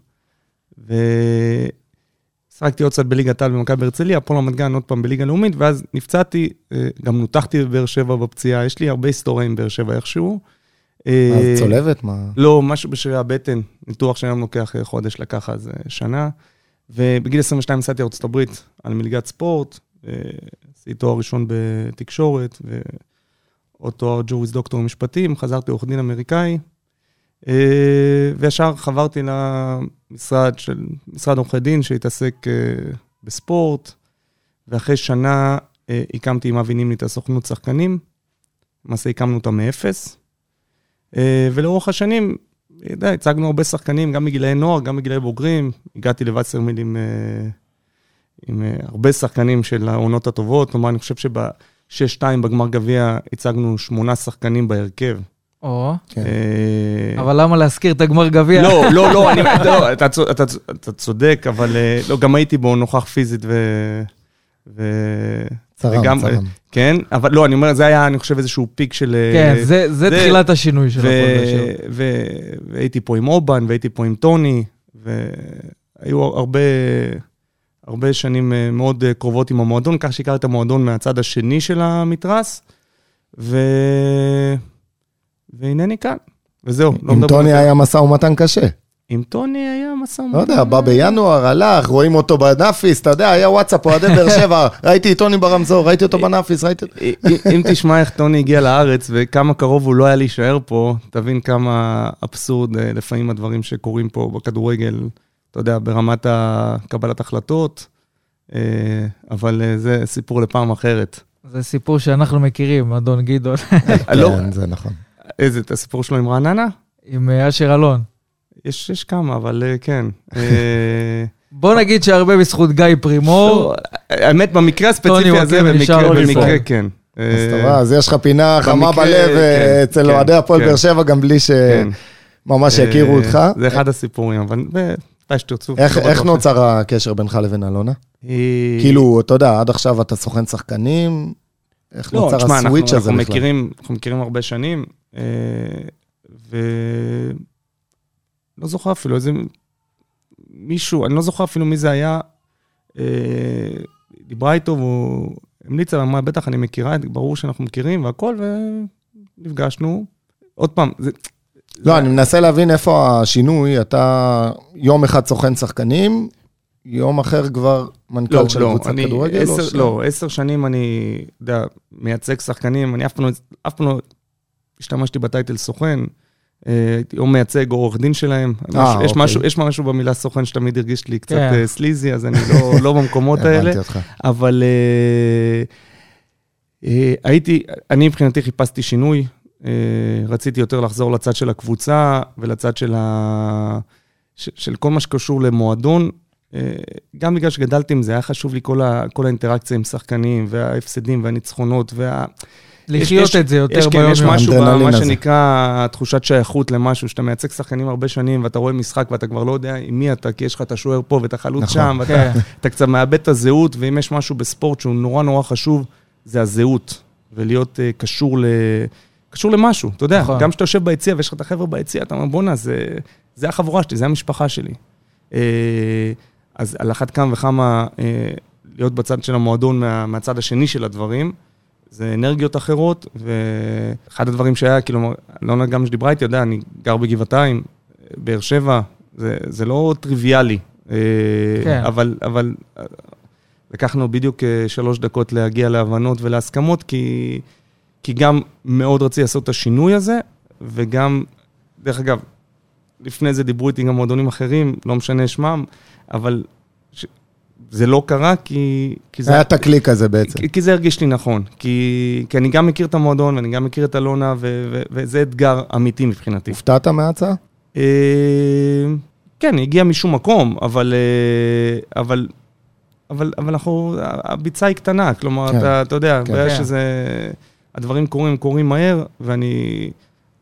ושחקתי עוד קצת בליגת העל במכבי הרצליה, הפועל רמת גן עוד פעם בליגה לאומית, ואז נפצעתי, גם נותחתי בבאר שבע בפציעה, יש לי הרבה היסטוריה עם באר שבע איכשהו. מה, צולבת? מה? לא, משהו בשביל הבטן, ניתוח שהיום לוקח חודש לקח אז שנה, ובגיל 22 נסעתי ארצות הברית על מלגת ספורט, עשיתי תואר ראשון בתקשורת, ועוד תואר ג'וריס דוקטור במשפטים, חזרתי עורך דין אמריקאי, וישר חברתי למשרד עורכי דין שהתעסק בספורט, ואחרי שנה הקמתי עם אבינים את הסוכנות שחקנים, למעשה הקמנו אותה מאפס, ולאורך השנים, הצגנו הרבה שחקנים, גם מגילי נוער, גם מגילי בוגרים, הגעתי לווסרמיל עם הרבה שחקנים של העונות הטובות, כלומר אני חושב שב-6-2 בגמר גביע הצגנו 8 שחקנים בהרכב, אבל למה להזכיר את הגמר גביע? לא, אתה צודק, אבל גם הייתי בו נוכח פיזית צרם. כן, אבל לא, אני אומר, זה היה, אני חושב, איזשהו פיק של... כן, זה תחילת השינוי שלו. והייתי פה עם אובן, והייתי פה עם טוני, והיו הרבה שנים מאוד קרובות עם המועדון, כך שהכרתי את המועדון מהצד השני של המתרס, והנני כאן, וזהו. עם טוני היה מסע ומתן קשה. עם טוני היה מסע ומתן. לא יודע, בא בינואר, הלך, רואים אותו בנאפיס, אתה יודע, היה וואטסאפ, אוהדי באר שבע, ראיתי טוני ברמזור, ראיתי אותו בנאפיס, ראיתי... אם תשמע איך טוני הגיע לארץ, וכמה קרוב הוא לא היה להישאר פה, תבין כמה אבסורד לפעמים הדברים שקורים פה בכדורגל, אתה יודע, ברמת הקבלת החלטות, אבל זה סיפור לפעם אחרת. זה סיפור שאנחנו מכירים, אדון גדעון. כן, זה נכון. איזה, את הסיפור שלו עם רעננה? עם אשר אלון. יש כמה, אבל כן. בוא נגיד שהרבה בזכות גיא פרימור. האמת, במקרה הספציפי הזה, במקרה כן. אז טוב, אז יש לך פינה חמה בלב אצל אוהדי הפועל באר שבע, גם בלי ממש יכירו אותך. זה אחד הסיפורים, אבל... איך נוצר הקשר בינך לבין אלונה? כאילו, אתה יודע, עד עכשיו אתה סוכן שחקנים, איך נוצר הסוויץ' הזה בכלל? אנחנו מכירים הרבה שנים, ולא זוכר אפילו איזה מישהו, אני לא זוכר אפילו מי זה היה, דיברה איתו, והוא המליצה, ואמרה, בטח אני מכירה, ברור שאנחנו מכירים, והכל, ונפגשנו. עוד פעם, זה... לא, אני מנסה להבין איפה השינוי, אתה יום אחד סוכן שחקנים, יום אחר כבר מנכ"ל של קבוצת כדורגל? לא, 10 שנים אני מייצג שחקנים, אני אף פעם לא השתמשתי בטייטל סוכן, או מייצג או עורך דין שלהם, יש משהו במילה סוכן שתמיד הרגיש לי קצת סליזי, אז אני לא במקומות האלה, אבל אני מבחינתי חיפשתי שינוי, רציתי יותר לחזור לצד של הקבוצה ולצד של של כל מה שקשור למועדון, גם בגלל שגדלתי עם זה, היה חשוב לי כל האינטראקציה עם שחקנים וההפסדים והניצחונות לחיות את זה יותר ביום. יש משהו במה שנקרא תחושת שייכות למשהו, שאתה מייצג שחקנים הרבה שנים ואתה רואה משחק ואתה כבר לא יודע עם מי אתה, כי יש לך את השוער פה ואתה חלוץ שם ואתה קצת מאבד את הזהות, ואם יש משהו בספורט שהוא נורא נורא חשוב, זה הזהות ולהיות קשור למשהו, אתה יודע, גם כשאתה יושב ביציאה, ויש לך את החבר'ה ביציאה, אתה אומר, בונה, זה החבורה שלי, זה המשפחה שלי. אז על אחת כמה וכמה, להיות בצד של המועדון, מהצד השני של הדברים, זה אנרגיות אחרות, ואחד הדברים שהיה, כאילו, לא גם שדיברה איתי, יודע, אני גר בגבעתיים, באר שבע, זה לא טריוויאלי, אבל לקחנו בדיוק 3 דקות להגיע להבנות ולהסכמות, כי גם מאוד רציתי לעשות את השינוי הזה, וגם, דרך אגב, לפני זה דיברו איתי גם מועדונים אחרים, לא משנה שמם, אבל זה לא קרה, כי זה... היה תקליק הזה בעצם. כי זה הרגיש לי נכון, כי אני גם מכיר את המועדון, ואני גם מכיר את אלונה, וזה אתגר אמיתי מבחינתי. הופתעת מההצעה? כן, היא הגיעה משום מקום, אבל אנחנו... הביצה היא קטנה, כלומר, אתה יודע, יש איזה... הדברים קורים מהר, ואני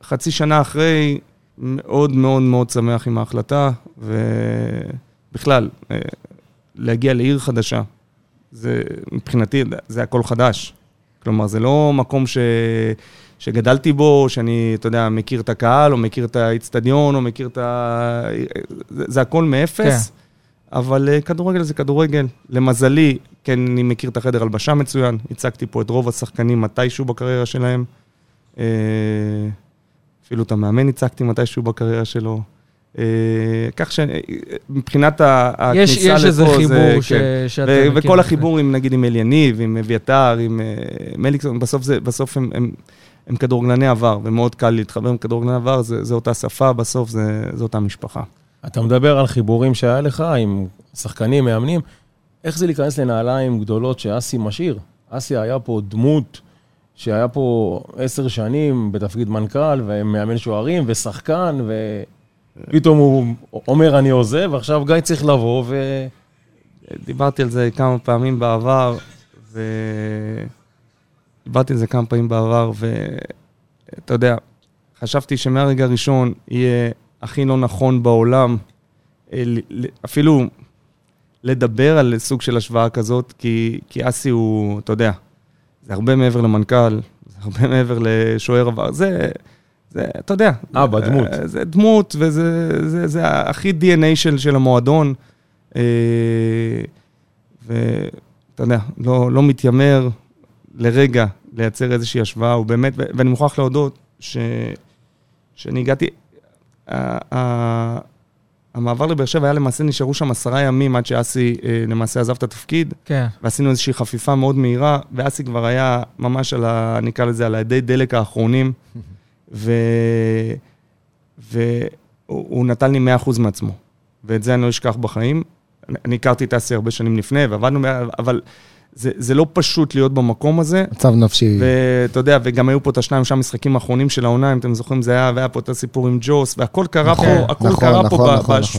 חצי שנה אחרי מאוד מאוד מאוד שמח עם ההחלטה, ובכלל, להגיע לעיר חדשה, זה מבחינתי, זה הכל חדש. כלומר, זה לא מקום שגדלתי בו, שאני, אתה יודע, מכיר את הקהל, או מכיר את האצטדיון, או מכיר את ה... זה הכל מאפס, אבל כדורגל זה כדורגל. למזלי, כן, אני מכיר את החדר הלבשה מצוין, הצגתי פה את רוב השחקנים מתישהו בקריירה שלהם, אפילו את המאמן הצגתי מתישהו בקריירה שלו, כך שמבחינת הכניסה לפה, זה חיבור שאתה מכיר. וכל החיבור, נגיד עם אלייני, ועם אביתר, עם מליקסון, בסוף הם כדורגלני עבר, ומאוד קל להתחבר עם כדורגלני עבר, זה אותה שפה, בסוף זה אותה משפחה. אתה מדבר על חיבורים שהיה לך עם שחקנים, מאמנים, איך זה להיכנס לנעליים גדולות שאסי משאיר? אסי היה פה דמות שהיה פה 10 שנים בתפקיד מנכ"ל ומאמן שוערים ושחקן, ופתאום הוא אומר אני עוזב, ועכשיו גיא צריך לבוא ו... דיברתי על זה כמה פעמים בעבר, ואתה יודע, חשבתי שמהרגע הראשון יהיה הכי לא נכון בעולם, אפילו לדבר על סוג של השוואה כזאת, כי אסי הוא, אתה יודע, זה הרבה מעבר למנכ"ל, זה הרבה מעבר לשוער עבר, זה אתה יודע. בדמות. זה דמות, וזה הכי DNA של המועדון, ואתה יודע, לא מתיימר לרגע לייצר איזושהי השוואה, הוא באמת, ואני מוכרח להודות שאני הגעתי, המעבר לבאר שבע היה למעשה, נשארו שם 10 ימים עד שאסי למעשה עזב את התפקיד, ועשינו איזושהי חפיפה מאוד מהירה, ואסי כבר היה ממש על נקרא לזה, על הידי דלק האחרונים, והוא נתן לי 100% מעצמו, ואת זה אני לא אשכח בחיים. אני הכרתי את אסי הרבה שנים לפני, ועבדנו, אבל זה לא פשוט להיות במקום הזה. מצב נפשי. ואתה יודע, וגם היו פה את 2-3 משחקים האחרונים של העונה, אם אתם זוכרים, זה היה, והיה פה את הסיפור עם ג'וס, והכל קרה פה, הכל קרה פה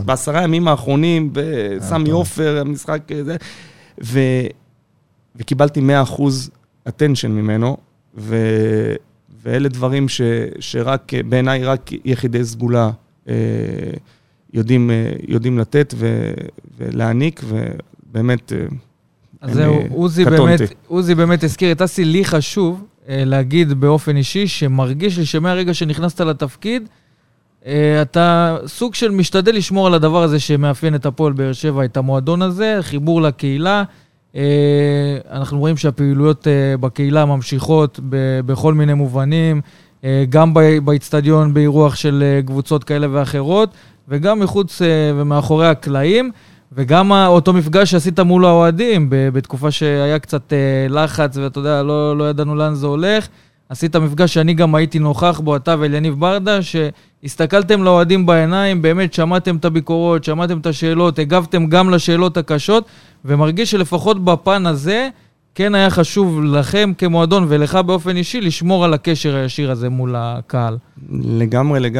ב10 ימים האחרונים, בסמי אופר, המשחק, וקיבלתי 100% attention ממנו, ואלה דברים שרק, בעיניי רק יחידי סגולה יודעים לתת ולהעניק, ובאמת אז זהו, עוזי באמת הזכיר את אסי, לי חשוב להגיד באופן אישי, שמרגיש לי שמהרגע שנכנסת לתפקיד, אתה סוג של משתדל לשמור על הדבר הזה שמאפיין את הפועל באר שבע, את המועדון הזה, חיבור לקהילה, אנחנו רואים שהפעילויות בקהילה ממשיכות בכל מיני מובנים, גם באצטדיון, באירוח של קבוצות כאלה ואחרות, וגם מחוץ ומאחורי הקלעים, וגם אותו מפגש שעשית מול האוהדים, בתקופה שהיה קצת לחץ, ואתה יודע, לא ידענו לאן זה הולך, עשית מפגש שאני גם הייתי נוכח בו, אתה ואליניב ברדה, שהסתכלתם לאוהדים בעיניים, באמת שמעתם את הביקורות, שמעתם את השאלות, הגבתם גם לשאלות הקשות, ומרגיש שלפחות בפן הזה, כן היה חשוב לכם כמועדון ולך באופן אישי, לשמור על הקשר הישיר הזה מול הקהל. לגמרי,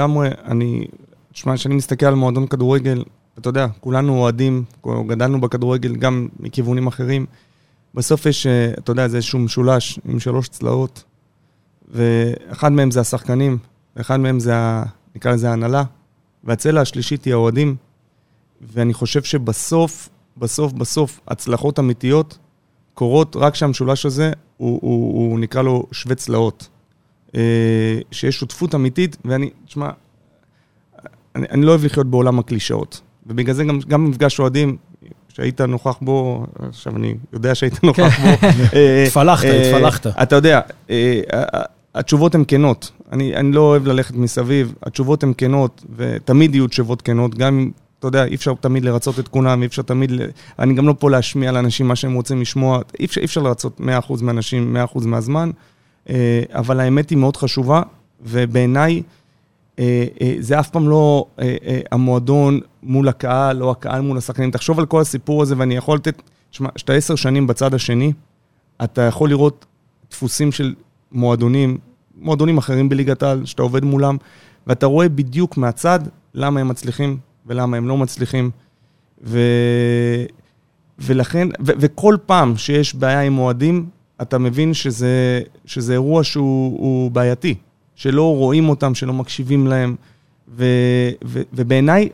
שאני מסתכל על מועדון כדורגל, אתה יודע, כולנו אוהדים, גדלנו בכדורגל גם מכיוונים אחרים. בסוף יש, אתה יודע, זה איזשהו משולש עם 3 צלעות, ואחד מהם זה השחקנים, ואחד מהם זה, נקרא לזה ההנהלה, והצלע השלישית היא האוהדים, ואני חושב שבסוף, בסוף, הצלחות אמיתיות קורות רק שהמשולש הזה, הוא נקרא לו 2 צלעות, שיש שותפות אמיתית, ואני, תשמע, אני לא אוהב לחיות בעולם הקלישאות, ובגלל זה גם מפגש אוהדים, שהיית נוכח בו, עכשיו אני יודע שהיית נוכח בו. התפלחת. אתה יודע, התשובות הן כנות, אני לא אוהב ללכת מסביב, התשובות הן כנות, ותמיד יהיו תשובות כנות, גם, אתה יודע, אי אפשר תמיד לרצות את כולם, אי אפשר תמיד, אני גם לא פה להשמיע לאנשים מה שהם רוצים לשמוע, אי אפשר לרצות 100% מהאנשים, 100% מהזמן, אבל האמת היא מאוד חשובה, ובעיניי, זה אף פעם לא המועדון מול הקהל, או הקהל מול השחקנים. תחשוב על כל הסיפור הזה, ואני יכול לתת, שאתה 10 שנים בצד השני, אתה יכול לראות דפוסים של מועדונים אחרים בליגת העל, שאתה עובד מולם, ואתה רואה בדיוק מהצד, למה הם מצליחים, ולמה הם לא מצליחים, ולכן, וכל פעם שיש בעיה עם מועדים, אתה מבין שזה אירוע שהוא בעייתי. שלא רואים אותם, שלא מקשיבים להם, ובעיניי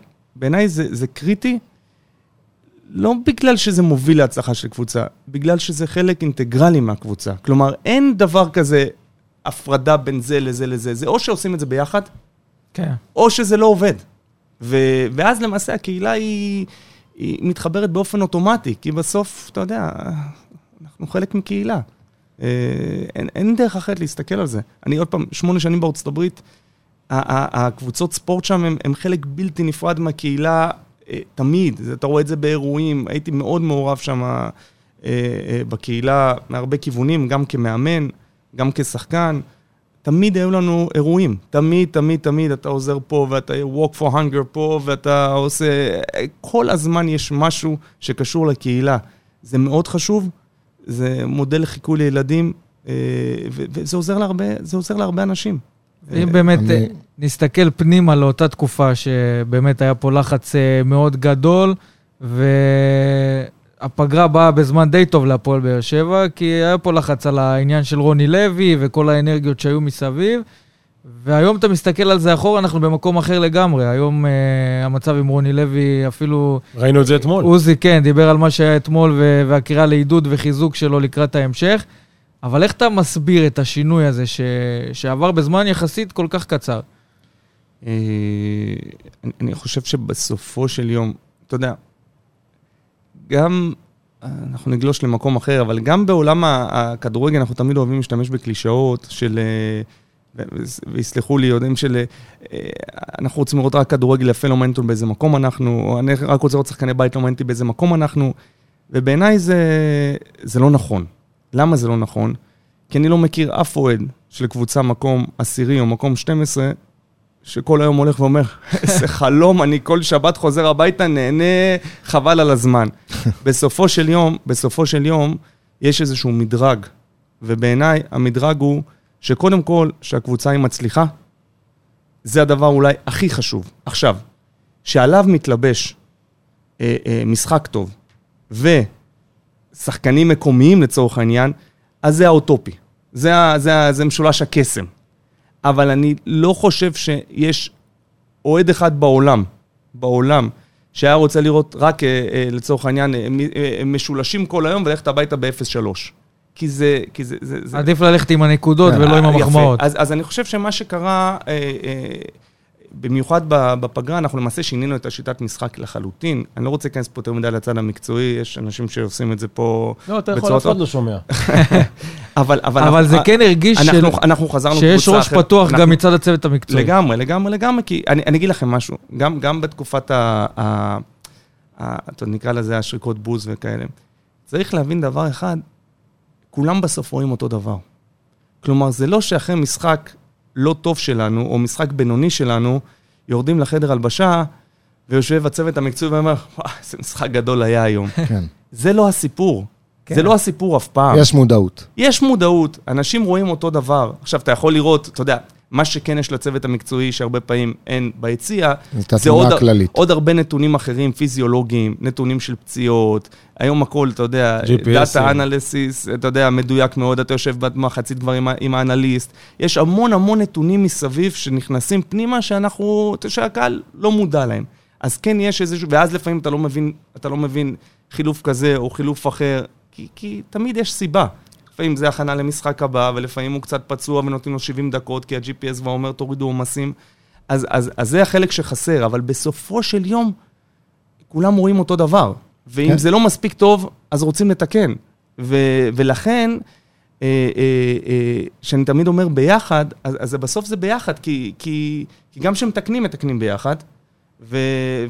זה קריטי, לא בגלל שזה מוביל להצלחה של קבוצה, בגלל שזה חלק אינטגרלי מהקבוצה. כלומר, אין דבר כזה הפרדה בין זה לזה לזה. זה או שעושים את זה ביחד, או שזה לא עובד. ואז למעשה הקהילה היא מתחברת באופן אוטומטי, כי בסוף, אתה יודע, אנחנו חלק מקהילה. אין דרך אחרת להסתכל על זה. אני עוד פעם, 8 שנים בארצות הברית, הקבוצות ספורט שם הם חלק בלתי נפרד מהקהילה תמיד, אתה רואה את זה באירועים, הייתי מאוד מעורב שם בקהילה, מהרבה כיוונים, גם כמאמן, גם כשחקן, תמיד היו לנו אירועים, תמיד, אתה עוזר פה, ואתה walk for hunger פה, ואתה עושה, כל הזמן יש משהו שקשור לקהילה, זה מאוד חשוב, זה מודל לחיקוי לילדים, וזה עוזר להרבה אנשים. אם באמת נסתכל פנימה לאותה תקופה, שבאמת היה פה לחץ מאוד גדול, והפגרה באה בזמן די טוב להפועל באר שבע, כי היה פה לחץ על העניין של רוני לוי, וכל האנרגיות שהיו מסביב, והיום אתה מסתכל על זה אחורה, אנחנו במקום אחר לגמרי. היום המצב עם רוני לוי אפילו... ראינו את זה אתמול. עוזי, כן, דיבר על מה שהיה אתמול, והקריאה לעידוד וחיזוק שלו לקראת ההמשך. אבל איך אתה מסביר את השינוי הזה שעבר בזמן יחסית כל כך קצר? אני חושב שבסופו של יום, אתה יודע, גם אנחנו נגלוש למקום אחר, אבל גם בעולם הכדורגל אנחנו תמיד אוהבים להשתמש בקלישאות של... ויסלחו לי, יודעים אנחנו רוצים לראות רק כדורגל יפה, לא מעניין אותי באיזה מקום אנחנו, אני רק רוצה לראות שחקני בית, לא מעניין אותי באיזה מקום אנחנו, ובעיניי זה לא נכון. למה זה לא נכון? כי אני לא מכיר אף אוהד של קבוצה מקום 10 או מקום 12, שכל היום הולך ואומר, זה חלום, אני כל שבת חוזר הביתה, נהנה, חבל על הזמן. בסופו של יום, יש איזשהו מדרג, ובעיניי המדרג הוא, שקודם כל, שהקבוצה היא מצליחה, זה הדבר אולי הכי חשוב. עכשיו, שעליו מתלבש משחק טוב, ושחקנים מקומיים לצורך העניין, אז זה האוטופי. זה משולש הקסם. אבל אני לא חושב שיש אוהד אחד בעולם, שהיה רוצה לראות רק לצורך העניין, משולשים כל היום ולכת הביתה ב-0-3. כי זה... עדיף ללכת עם הנקודות ולא עם המחמאות. אז אני חושב שמה שקרה, במיוחד בפגרה, אנחנו למעשה שינינו את השיטת משחק לחלוטין. אני לא רוצה להיכנס פה יותר מדי לצד המקצועי, יש אנשים שעושים את זה פה... לא, אתה יכול לעשות לא שומע. אבל זה כן הרגיש שיש ראש פתוח גם מצד הצוות המקצועי. לגמרי, כי אני אגיד לכם משהו, גם בתקופת ה... נקרא לזה השריקות בוז וכאלה. צריך להבין דבר אחד, כולם בסוף רואים אותו דבר. כלומר, זה לא שאחרי משחק לא טוב שלנו, או משחק בינוני שלנו, יורדים לחדר הלבשה, ויושב הצוות המקצועי ואומר, וואי, זה משחק גדול היה היום. כן. זה לא הסיפור. כן. זה לא הסיפור אף פעם. יש מודעות. יש מודעות. אנשים רואים אותו דבר. עכשיו, אתה יכול לראות, אתה יודע, מה שכן יש לצוות המקצועי, שהרבה פעמים אין ביציאה, זה עוד הרבה נתונים אחרים, פיזיולוגיים, נתונים של פציעות, היום הכל, אתה יודע, דאטה אנליסיס, אתה יודע, מדויק מאוד, אתה יושב במחצית כבר עם האנליסט, יש המון נתונים מסביב שנכנסים פנימה, שהקהל לא מודע להם. אז כן יש איזשהו, ואז לפעמים אתה לא מבין חילוף כזה או חילוף אחר, כי תמיד יש סיבה. לפעמים זה הכנה למשחק הבא, ולפעמים הוא קצת פצוע ונותנים לו 70 דקות, כי ה-GPS ואומר, תורידו עומסים. אז זה החלק שחסר, אבל בסופו של יום, כולם רואים אותו דבר. ואם כן. זה לא מספיק טוב, אז רוצים לתקן. ולכן, שאני תמיד אומר ביחד, אז בסוף זה ביחד, כי גם שמתקנים, מתקנים ביחד.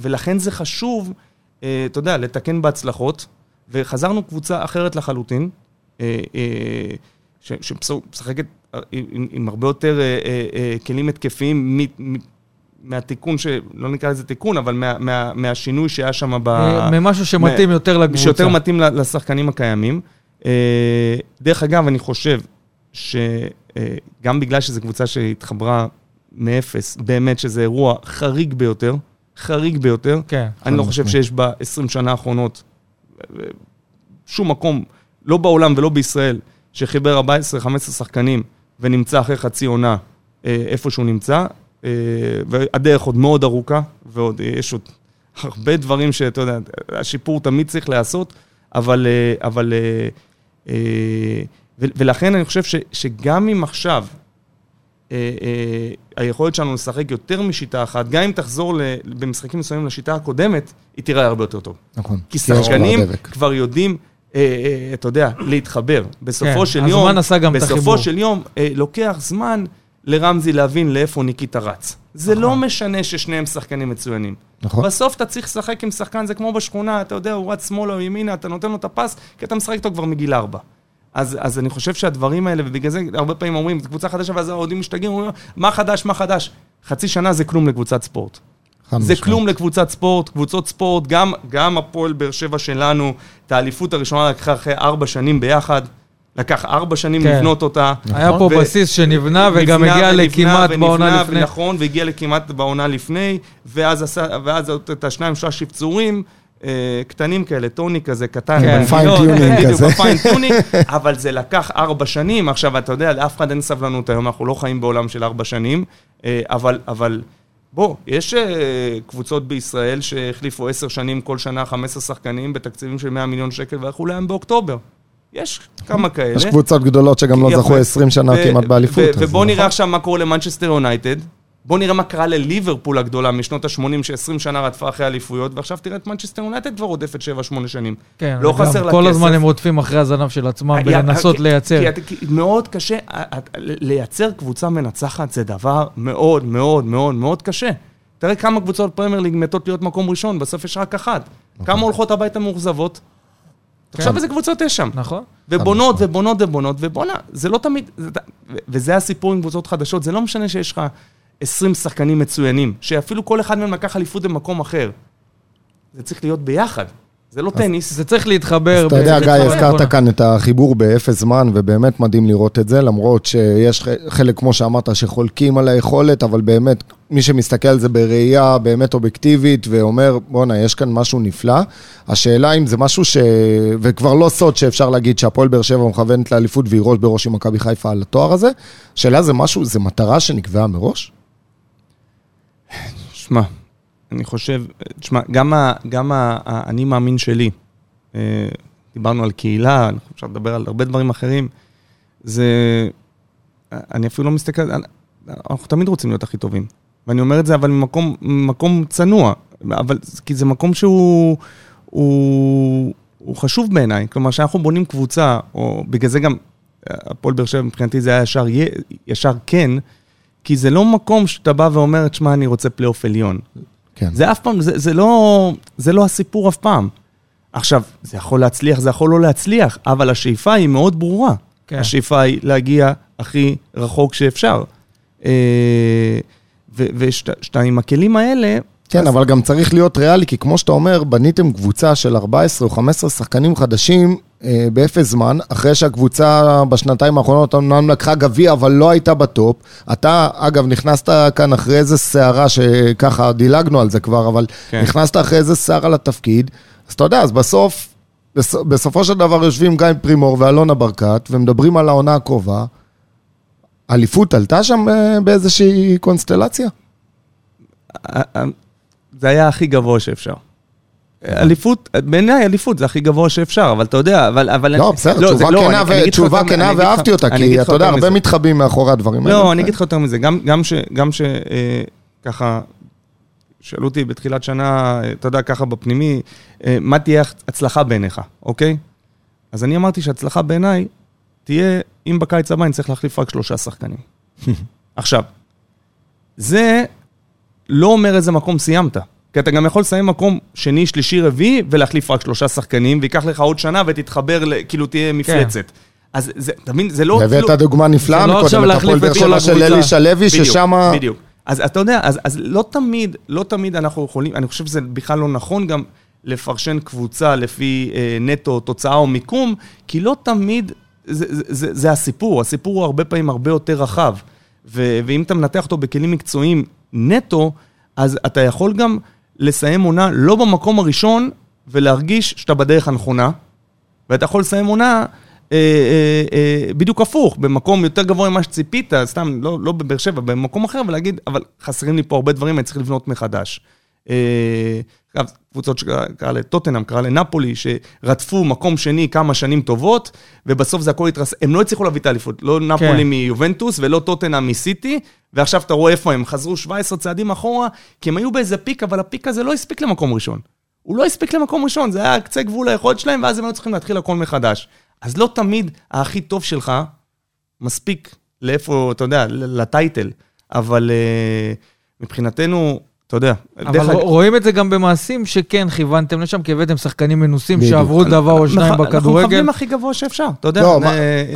ולכן זה חשוב, אתה יודע, לתקן בהצלחות, וחזרנו קבוצה אחרת לחלוטין, שמשחקת עם הרבה יותר כלים התקפיים מהתיקון, שלא נקרא לזה תיקון, אבל מהשינוי שהיה שם ממשהו שמתאים יותר לקבוצה. שיותר מתאים לשחקנים הקיימים. דרך אגב, אני חושב שגם בגלל שזו קבוצה שהתחברה מאפס, באמת שזה אירוע חריג ביותר. אני לא חושב שיש בה 20 שנה האחרונות שום מקום לא בעולם ולא בישראל, שחיבר 14-15 שחקנים, ונמצא אחרי חצי עונה איפה שהוא נמצא, והדרך עוד מאוד ארוכה, ועוד יש עוד הרבה דברים שאתה יודע, השיפור תמיד צריך לעשות, אבל ולכן אני חושב שגם אם עכשיו, היכולת שלנו לשחק יותר משיטה אחת, גם אם תחזור במשחקים מסוימים לשיטה הקודמת, היא תראה הרבה יותר טוב. נכון. כי שחקנים כבר יודעים, אתה יודע, להתחבר. בסופו של יום, לוקח זמן לרמזי להבין לאיפה ניקיטה רץ. זה לא משנה ששניהם שחקנים מצוינים. בסוף אתה צריך לשחק עם שחקן, זה כמו בשכונה, אתה יודע, הוא רץ שמאלה או ימינה, אתה נותן לו את הפס, כי אתה משחק אותו כבר מגיל 4. אז אני חושב שהדברים האלה, ובגלל זה הרבה פעמים אומרים, זו קבוצה חדשה, ואז העודים משתגעים, אומרים, מה חדש? חצי שנה זה כלום לקבוצת ספורט. זה כלום לקבוצת ספורט, קבוצות ספורט, גם הפועל באר שבע שלנו, את האליפות הראשונה לקחה אחרי 4 שנים ביחד, לקח 4 שנים לבנות אותה. היה פה בסיס שנבנה וגם הגיע לכמעט בעונה לפני. נכון, והגיע לכמעט בעונה לפני, ואז את 2-3 שפצורים, קטנים כאלה, טוני כזה, קטן, בפיין טיוני, אבל זה לקח 4 שנים, עכשיו אתה יודע, לאף אחד אין סבלנות היום, אנחנו לא חיים בעולם של 4 שנים, אבל בוא, יש קבוצות בישראל שהחליפו 10 שנים כל שנה, 15 שחקנים בתקציבים של 100 מיליון שקל, והלכו להם באוקטובר. יש כמה כאלה. יש קבוצות גדולות שגם לא זכו 20 שנה כמעט באליפות. ובוא נראה עכשיו מה קורה למנצ'סטר יונייטד. בוא נראה מה קרה לליברפול הגדולה משנות ה-80 ש-20 שנה רדפה אחרי אליפויות, ועכשיו תראה את מנצ'סטר יונייטד כבר עודפת 7-8 שנים. לא חסר לה כסף. כל הזמן הם עודפים אחרי הזנב של עצמם ולנסות לייצר. כי מאוד קשה, לייצר קבוצה מנצחת זה דבר מאוד מאוד מאוד מאוד קשה. תראה כמה קבוצות פרמייר ליג מתות להיות מקום ראשון, בסוף יש רק אחת. כמה הולכות הביתה מאוכזבות? עכשיו איזה קבוצות יש שם. נכון. ובונות, זה לא תמיד, וזה הסיפור עם קבוצות חדשות, זה לא משנה שיש לך 20 שחקנים מצוינים, שאפילו כל אחד מהם לקח אליפות במקום אחר. זה צריך להיות ביחד. זה לא טניס. זה צריך להתחבר. אז אתה יודע, גיא, הזכרת כאן את החיבור באפס זמן, ובאמת מדהים לראות את זה, למרות שיש חלק, כמו שאמרת, שחולקים על היכולת, אבל באמת, מי שמסתכל על זה בראייה באמת אובייקטיבית, ואומר, בונה, יש כאן משהו נפלא. השאלה אם זה משהו וכבר לא סוד שאפשר להגיד שהפועל באר שבע מכוונת לאליפות, והיא ראש בראש עם מכבי חיפה על התואר הזה. השאלה זה משהו, זה מטרה שנקבעה מראש? שמע, אני חושב, תשמע, גם אני מאמין שלי, דיברנו על קהילה, אני חושב לדבר על הרבה דברים אחרים, זה, אני אפילו לא מסתכל, אנחנו תמיד רוצים להיות הכי טובים, ואני אומר את זה, אבל ממקום צנוע, אבל, כי זה מקום שהוא, הוא חשוב בעיניי, כלומר, שאנחנו בונים קבוצה, או בגלל זה גם, הפועל באר שבע מבחינתי זה היה ישר כן, כי זה לא מקום שאתה בא ואומר, תשמע, אני רוצה פלייאוף עליון. כן. זה אף פעם, זה לא הסיפור אף פעם. עכשיו, זה יכול להצליח, זה יכול לא להצליח, אבל השאיפה היא מאוד ברורה. כן. השאיפה היא להגיע הכי רחוק שאפשר. ושאתה עם הכלים האלה... כן, אבל גם צריך להיות ריאלי, כי כמו שאתה אומר, בניתם קבוצה של 14 או 15 שחקנים חדשים באפס זמן, אחרי שהקבוצה בשנתיים האחרונות אמנם לקחה גביע, אבל לא הייתה בטופ. אתה, אגב, נכנסת כאן אחרי איזה שערה, שככה דילגנו על זה כבר, אבל כן. נכנסת אחרי איזה שערה לתפקיד, אז אתה יודע, אז בסופו של דבר יושבים גיא פרימור ואלונה ברקת, ומדברים על העונה הקרובה, אליפות עלתה שם באיזושהי קונסטלציה? זה היה הכי גבוה שאפשר. אליפות, בעיניי אליפות, זה הכי גבוה שאפשר, אבל אתה יודע, אבל... לא, בסדר, תשובה כנה ואהבתי אותה, כי אתה יודע, הרבה מתחבאים מאחורי הדברים האלה. לא, אני אגיד לך יותר מזה, גם שככה, שאלו אותי בתחילת שנה, אתה יודע, ככה בפנימי, מה תהיה הצלחה בעיניך, אוקיי? אז אני אמרתי שהצלחה בעיניי תהיה, אם בקיץ הבא אני צריך להחליף רק 3 שחקנים. עכשיו, זה... לא אומר איזה מקום סיימת, כי אתה גם יכול לסיים מקום שני, שלישי, רביעי, ולהחליף רק 3 שחקנים, ויקח לך עוד שנה ותתחבר, כאילו תהיה מפלצת. אז אתה מבין, זה לא... הבאת דוגמה נפלאה מקודם, את הפועל באר שבע של אלישע לוי, ששם... בדיוק. אז אתה יודע, אז לא תמיד אנחנו יכולים, אני חושב שזה בכלל לא נכון גם לפרשן קבוצה לפי נטו, תוצאה או מיקום, כי לא תמיד זה הסיפור, הסיפור הוא הרבה פעמים הרבה יותר רחב, ואם אתה מנתח אותו בכלים מקצועיים נטו, אז אתה יכול גם לסיים עונה לא במקום הראשון, ולהרגיש שאתה בדרך הנכונה, ואתה יכול לסיים עונה בדיוק הפוך, במקום יותר גבוה ממה שציפית, סתם, לא בבאר שבע, במקום אחר, ולהגיד, אבל חסרים לי פה הרבה דברים, אני צריך לבנות מחדש. קבוצות שקרא לטוטנהאם, קרא לנפולי, שרדפו מקום שני כמה שנים טובות, ובסוף זה הכל התרס... הם לא הצליחו להביא את האליפות, לא נפולי מיובנטוס, ולא טוטנהאם מסיטי, ועכשיו אתה רואה איפה הם, חזרו 17 צעדים אחורה, כי הם היו באיזה פיק, אבל הפיק הזה לא הספיק למקום ראשון. הוא לא הספיק למקום ראשון, זה היה קצה גבול היכולת שלהם, ואז הם היו צריכים להתחיל הכל מחדש. אז לא תמיד הכי טוב שלך מספיק לאיפה, אתה יודע, לטייטל. אבל מבחינתנו, אתה יודע. אבל רואים את זה גם במעשים שכן כיוונתם לשם, כי הבאתם שחקנים מנוסים שעברו דבר או שניים בכדורגל. אנחנו חברים הכי גבוה שאפשר, אתה יודע. לא,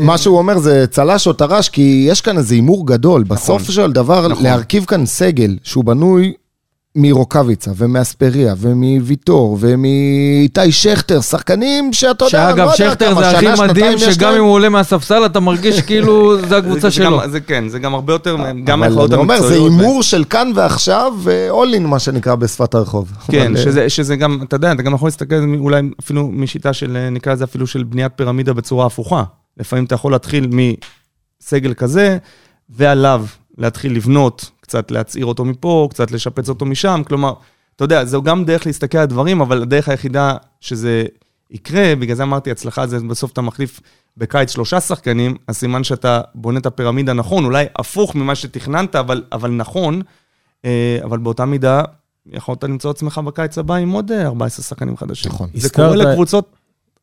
מה שהוא אומר זה צלש או טרש, כי יש כאן איזה הימור גדול. בסוף של דבר, להרכיב כאן סגל שהוא בנוי מרוקביצה ומאספריה ומוויטור ומאיתי שכטר, שחקנים שאתה יודע... שאגב, שכטר זה הכי מדהים, שגם אם הוא עולה מהספסל אתה מרגיש כאילו זה הקבוצה שלו. זה כן, זה גם הרבה יותר... אבל אני אומר, זה אימור של כאן ועכשיו ואולין מה שנקרא בשפת הרחוב. כן, שזה גם, אתה יודע, אתה גם יכול להסתכל אולי אפילו משיטה של, נקרא לזה אפילו של בניית פירמידה בצורה הפוכה. לפעמים אתה יכול להתחיל מסגל כזה ועליו להתחיל לבנות קצת להצעיר אותו מפה, קצת לשפץ אותו משם, כלומר, אתה יודע, זהו גם דרך להסתכל על דברים, אבל הדרך היחידה שזה יקרה, בגלל זה אמרתי, הצלחה זה בסוף אתה מחליף בקיץ 3 שחקנים, הסימן שאתה בונה את הפירמידה נכון, אולי הפוך ממה שתכננת, אבל נכון, אבל באותה מידה, יכולת למצוא עצמך בקיץ הבא עם עוד 14 שחקנים חדשים. נכון. זה קורה לקבוצות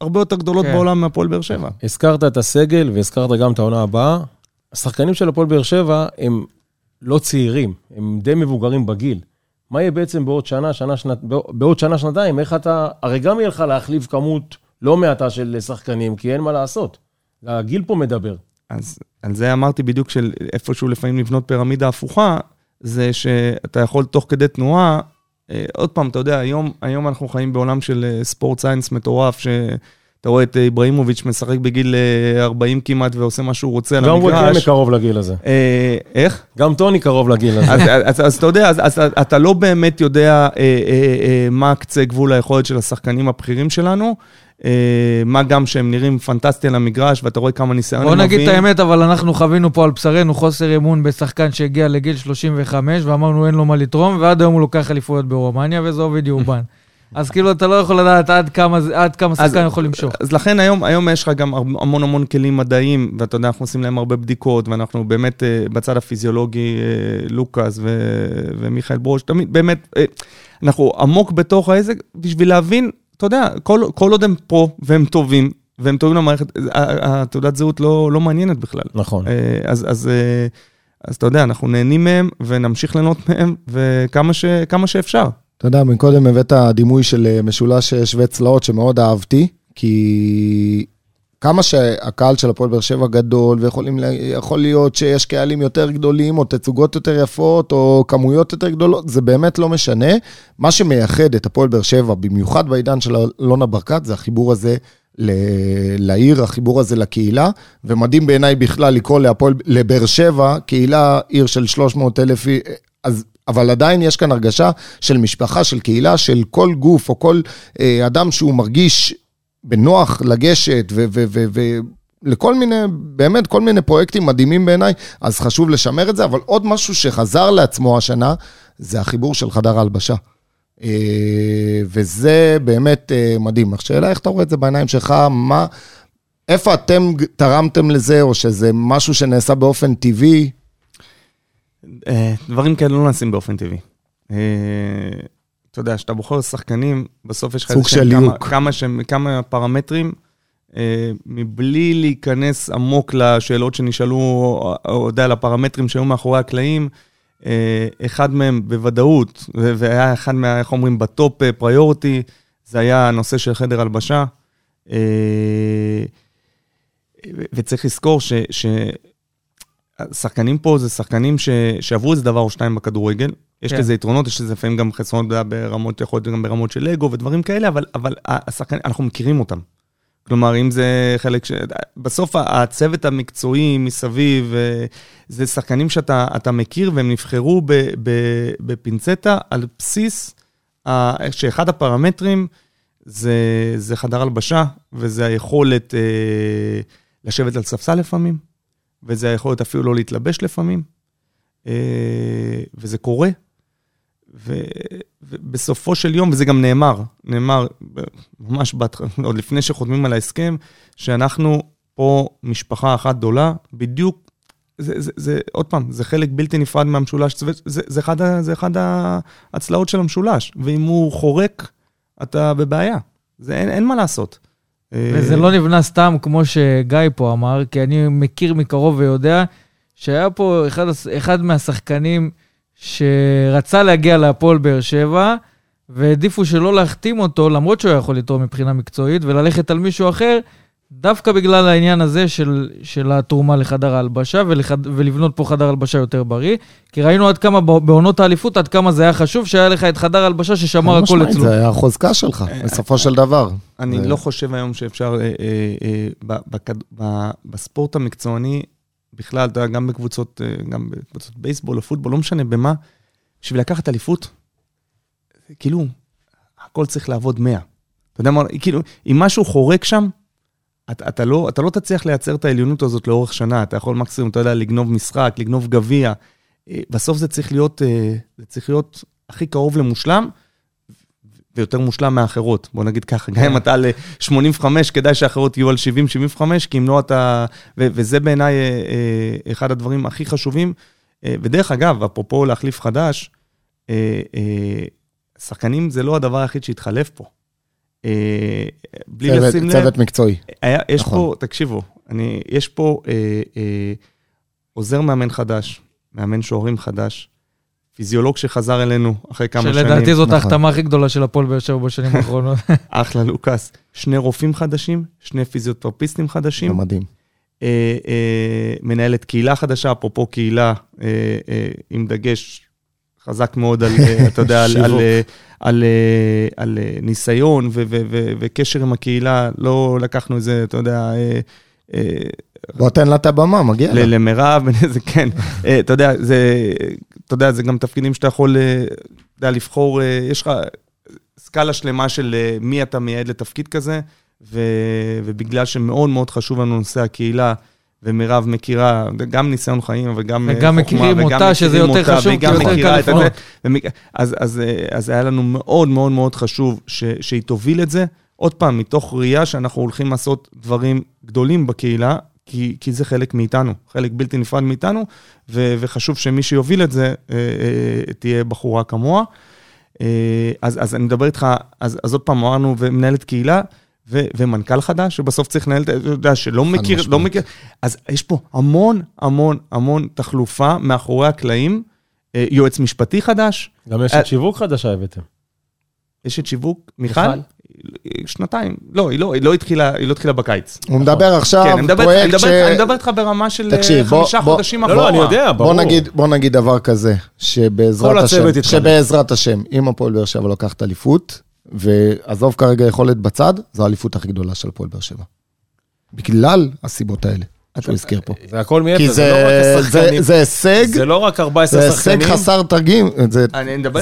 הרבה יותר גדולות בעולם מהפועל באר שבע. הזכרת את הסגל והזכרת גם את העונה הבאה. השחקנים של הפועל באר שבע הם לא צעירים, הם די מבוגרים בגיל. מה יהיה בעצם בעוד שנה, שנתיים? איך אתה, הרי גם יהיה לך להחליף כמות לא מעטה של שחקנים, כי אין מה לעשות. הגיל פה מדבר. אז על זה אמרתי בדיוק של איפשהו לפעמים לבנות פירמידה הפוכה, זה שאתה יכול תוך כדי תנועה, עוד פעם, אתה יודע, היום אנחנו חיים בעולם של ספורט סיינס מטורף, אתה רואה את איברהימוביץ' משחק בגיל 40 כמעט, ועושה מה שהוא רוצה על המגרש. גם טוני קרוב לגיל הזה. איך? גם טוני קרוב לגיל הזה. אז אתה יודע, אז אתה לא באמת יודע מה קצה גבול היכולת של השחקנים הבכירים שלנו, מה גם שהם נראים פנטסטי על המגרש, ואתה רואה כמה ניסיון הם מביאים. בוא נגיד את האמת, אבל אנחנו חווינו פה על בשרנו חוסר אמון בשחקן שהגיע לגיל 35, ואמרנו אין לו מה לתרום, ועד היום הוא לוקח אליפויות ברומניה, וזה עובד יורבן. אז כאילו אתה לא יכול לדעת עד כמה שחקן יכול למשוך. אז לכן היום יש לך גם המון המון כלים מדעיים, ואתה יודע, אנחנו עושים להם הרבה בדיקות, ואנחנו באמת בצד הפיזיולוגי, לוקאס ומיכאל ברוש, תמיד, באמת, אנחנו עמוק בתוך העסק, בשביל להבין, אתה יודע, כל עוד הם פה, והם טובים, והם טובים למערכת, התעודת זהות לא מעניינת בכלל. נכון. אז אתה יודע, אנחנו נהנים מהם, ונמשיך ליהנות מהם, וכמה שאפשר. אתה יודע, מקודם הבאת הדימוי של משולש שווה צלעות שמאוד אהבתי, כי כמה שהקהל של הפועל באר שבע גדול, ויכול להיות שיש קהלים יותר גדולים, או תצוגות יותר יפות, או כמויות יותר גדולות, זה באמת לא משנה. מה שמייחד את הפועל באר שבע, במיוחד בעידן של אלונה ברקת, זה החיבור הזה לעיר, החיבור הזה לקהילה, ומדהים בעיניי בכלל לקרוא לבאר שבע, קהילה, עיר של 300,000, אז אבל עדיין יש כאן הרגשה של משפחה, של קהילה, של כל גוף או כל אדם שהוא מרגיש בנוח לגשת ולכל מיני, באמת כל מיני פרויקטים מדהימים בעיניי, אז חשוב לשמר את זה, אבל עוד משהו שחזר לעצמו השנה, זה החיבור של חדר ההלבשה. וזה באמת מדהים. השאלה איך אתה רואה את זה בעיניים שלך, איפה אתם תרמתם לזה, או שזה משהו שנעשה באופן טבעי? דברים כאלה לא נעשים באופן טבעי. אתה יודע, שאתה בוחר שחקנים, בסוף יש כמה פרמטרים, מבלי להיכנס עמוק לשאלות שנשאלו, או יודע, לפרמטרים שהיו מאחורי הקלעים, אחד מהם בוודאות, והיה אחד מה, איך אומרים, בטופ פריורטי, זה היה הנושא של חדר הלבשה, וצריך לזכור שחקנים פה זה שחקנים שעברו איזה דבר או שתיים בכדורגל, יש לזה יתרונות, יש לזה לפעמים גם חסרונות ברמות, יכול להיות גם ברמות של לגו ודברים כאלה, אבל השחקנים, אנחנו מכירים אותם. כלומר, אם זה חלק ש... בסוף הצוות המקצועי מסביב, זה שחקנים שאתה מכיר, והם נבחרו בפינצטה על בסיס, שאחד הפרמטרים זה חדר הלבשה, וזה היכולת לשבת על ספסל לפעמים, וזה היכולת אפילו לא להתלבש לפעמים, וזה קורה, ובסופו של יום, וזה גם נאמר ממש עוד לפני שחותמים על ההסכם, שאנחנו פה משפחה אחת גדולה, בדיוק, זה עוד פעם, זה חלק בלתי נפרד מהמשולש, זה אחד ההצלעות של המשולש, ואם הוא חורק, אתה בבעיה, אין מה לעשות. וזה לא נבנה סתם כמו שגיא פה אמר, כי אני מכיר מקרוב ויודע שהיה פה אחד מהשחקנים שרצה להגיע להפועל באר שבע, והעדיפו שלא להחתים אותו, למרות שהוא יכול לתרום מבחינה מקצועית, וללכת על מישהו אחר, דווקא בגלל העניין הזה של התרומה לחדר ההלבשה, ולבנות פה חדר הלבשה יותר בריא, כי ראינו עד כמה בעונות האליפות, עד כמה זה היה חשוב, שהיה לך את חדר ההלבשה ששמר הכל אצלו. זה היה החוזקה שלך, בסופו של דבר. אני לא חושב היום שאפשר, בספורט המקצועני, בכלל, גם בקבוצות בייסבול או פוטבול, לא משנה במה, בשביל לקחת אליפות, כאילו, הכל צריך לעבוד 100. אתה יודע מה, כאילו, אם משהו חורק שם, אתה לא תצליח לייצר את העליונות הזאת לאורך שנה, אתה יכול מקסימום, אתה יודע, לגנוב משחק, לגנוב גביע, בסוף זה צריך להיות הכי קרוב למושלם, ויותר מושלם מאחרות, בוא נגיד ככה, גם אם אתה על 85, כדאי שאחרות יהיו על 70-75, כי אם לא אתה, וזה בעיניי אחד הדברים הכי חשובים, ודרך אגב, אפרופו להחליף חדש, שחקנים זה לא הדבר היחיד שהתחלף פה, בלי לשים לב. צוות מקצועי. יש פה, תקשיבו, יש פה עוזר מאמן חדש, מאמן שוערים חדש, פיזיולוג שחזר אלינו אחרי כמה שנים. שלדעתי זאת ההחתמה הכי גדולה של הפועל באר שבע בשנים האחרונות. אחלה לוקאס. שני רופאים חדשים, שני פיזיותרפיסטים חדשים. זה מדהים. מנהלת קהילה חדשה, אפרופו קהילה, עם דגש חזק מאוד על, אתה יודע, על ניסיון וקשר עם הקהילה. לא לקחנו איזה, אתה יודע... בוא תן לה את הבמה, מגיע לה. למרב, זה כן. אתה יודע, זה גם תפקידים שאתה יכול לבחור, יש לך סקאלה שלמה של מי אתה מייעד לתפקיד כזה, ובגלל שמאוד מאוד חשוב לנו נושא הקהילה, ומירב מכירה, גם ניסיון חיים, וגם חוכמה, וגם מכירים אותה, שזה יותר חשוב, כי יותר קלפונות. אז היה לנו מאוד מאוד מאוד חשוב שהיא תוביל את זה, עוד פעם, מתוך ראייה שאנחנו הולכים לעשות דברים גדולים בקהילה, כי זה חלק מאיתנו, חלק בלתי נפרד מאיתנו, וחשוב שמי שיוביל את זה, תהיה בחורה כמוה. אז אני מדבר איתך, אז עוד פעם אמרנו, ומנהלת קהילה, ומנכ"ל חדש, שבסוף צריך לנהל, שלא מכיר, לא מכיר, אז יש פה המון, המון, המון תחלופה מאחורי הקלעים, יועץ משפטי חדש. גם יש את שיווק חדשה הבאתם. יש את שיווק, מיכל? שנתיים. לא, היא לא התחילה בקיץ. הוא מדבר עכשיו, פרויקט ש... אני מדבר איתך ברמה של 5 חודשים אחורה. לא, אני יודע, ברור. בוא נגיד דבר כזה, שבעזרת השם, אם הפועל באר שבע לוקח את אליפות, ועזוב כרגע יכולת בצד, זו האליפות הכי גדולה של הפועל באר שבע. בגלל הסיבות האלה, שהוא הזכיר פה. זה הכל מאפס, זה הישג, זה לא רק 14 שחקנים. זה הישג חסר תרגים,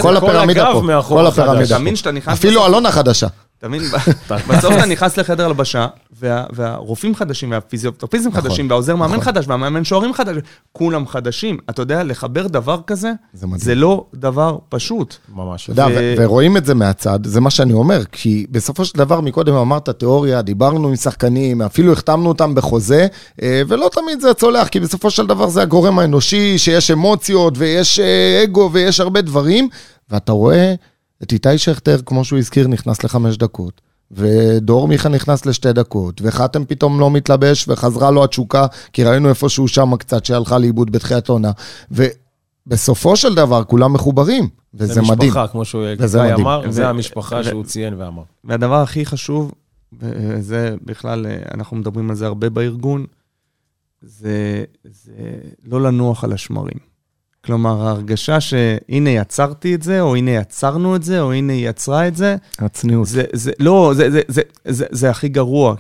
כל הפירמידה פה, כל הפירמידה פה. אפילו אלונה חדשה. בסוף אתה נכנס לחדר הלבשה, והרופאים חדשים, והפיזיותרפיסטים חדשים, והעוזר מאמן חדש, והמאמן שוערים חדש, כולם חדשים. אתה יודע, לחבר דבר כזה, זה לא דבר פשוט. ממש. ורואים את זה מהצד, זה מה שאני אומר, כי בסופו של דבר, מקודם אמרת תיאוריה, דיברנו עם שחקנים, אפילו החתמנו אותם בחוזה, ולא תמיד זה צולח, כי בסופו של דבר זה הגורם האנושי, שיש אמוציות, ויש אגו, ויש הרבה דברים, ואתה רואה את איתי שכתר, כמו שהוא הזכיר, נכנס ל5 דקות, ודור מיכה נכנס ל2 דקות, וחתם פתאום לא מתלבש, וחזרה לו התשוקה, כי ראינו איפשהו שם קצת, שהלכה לאיבוד בתחילת עונה, ובסופו של דבר כולם מחוברים, וזה מדהים. זה משפחה, כמו שהוא אמר, זה המשפחה שהוא ציין ואמר. והדבר הכי חשוב, זה בכלל, אנחנו מדברים על זה הרבה בארגון, זה לא לנוח על השמרים. כלומר, ההרגשה שהנה יצרתי את זה, או הנה יצרנו את זה, או הנה יצרה את זה. הצניעות. לא, זה הכי גרוע,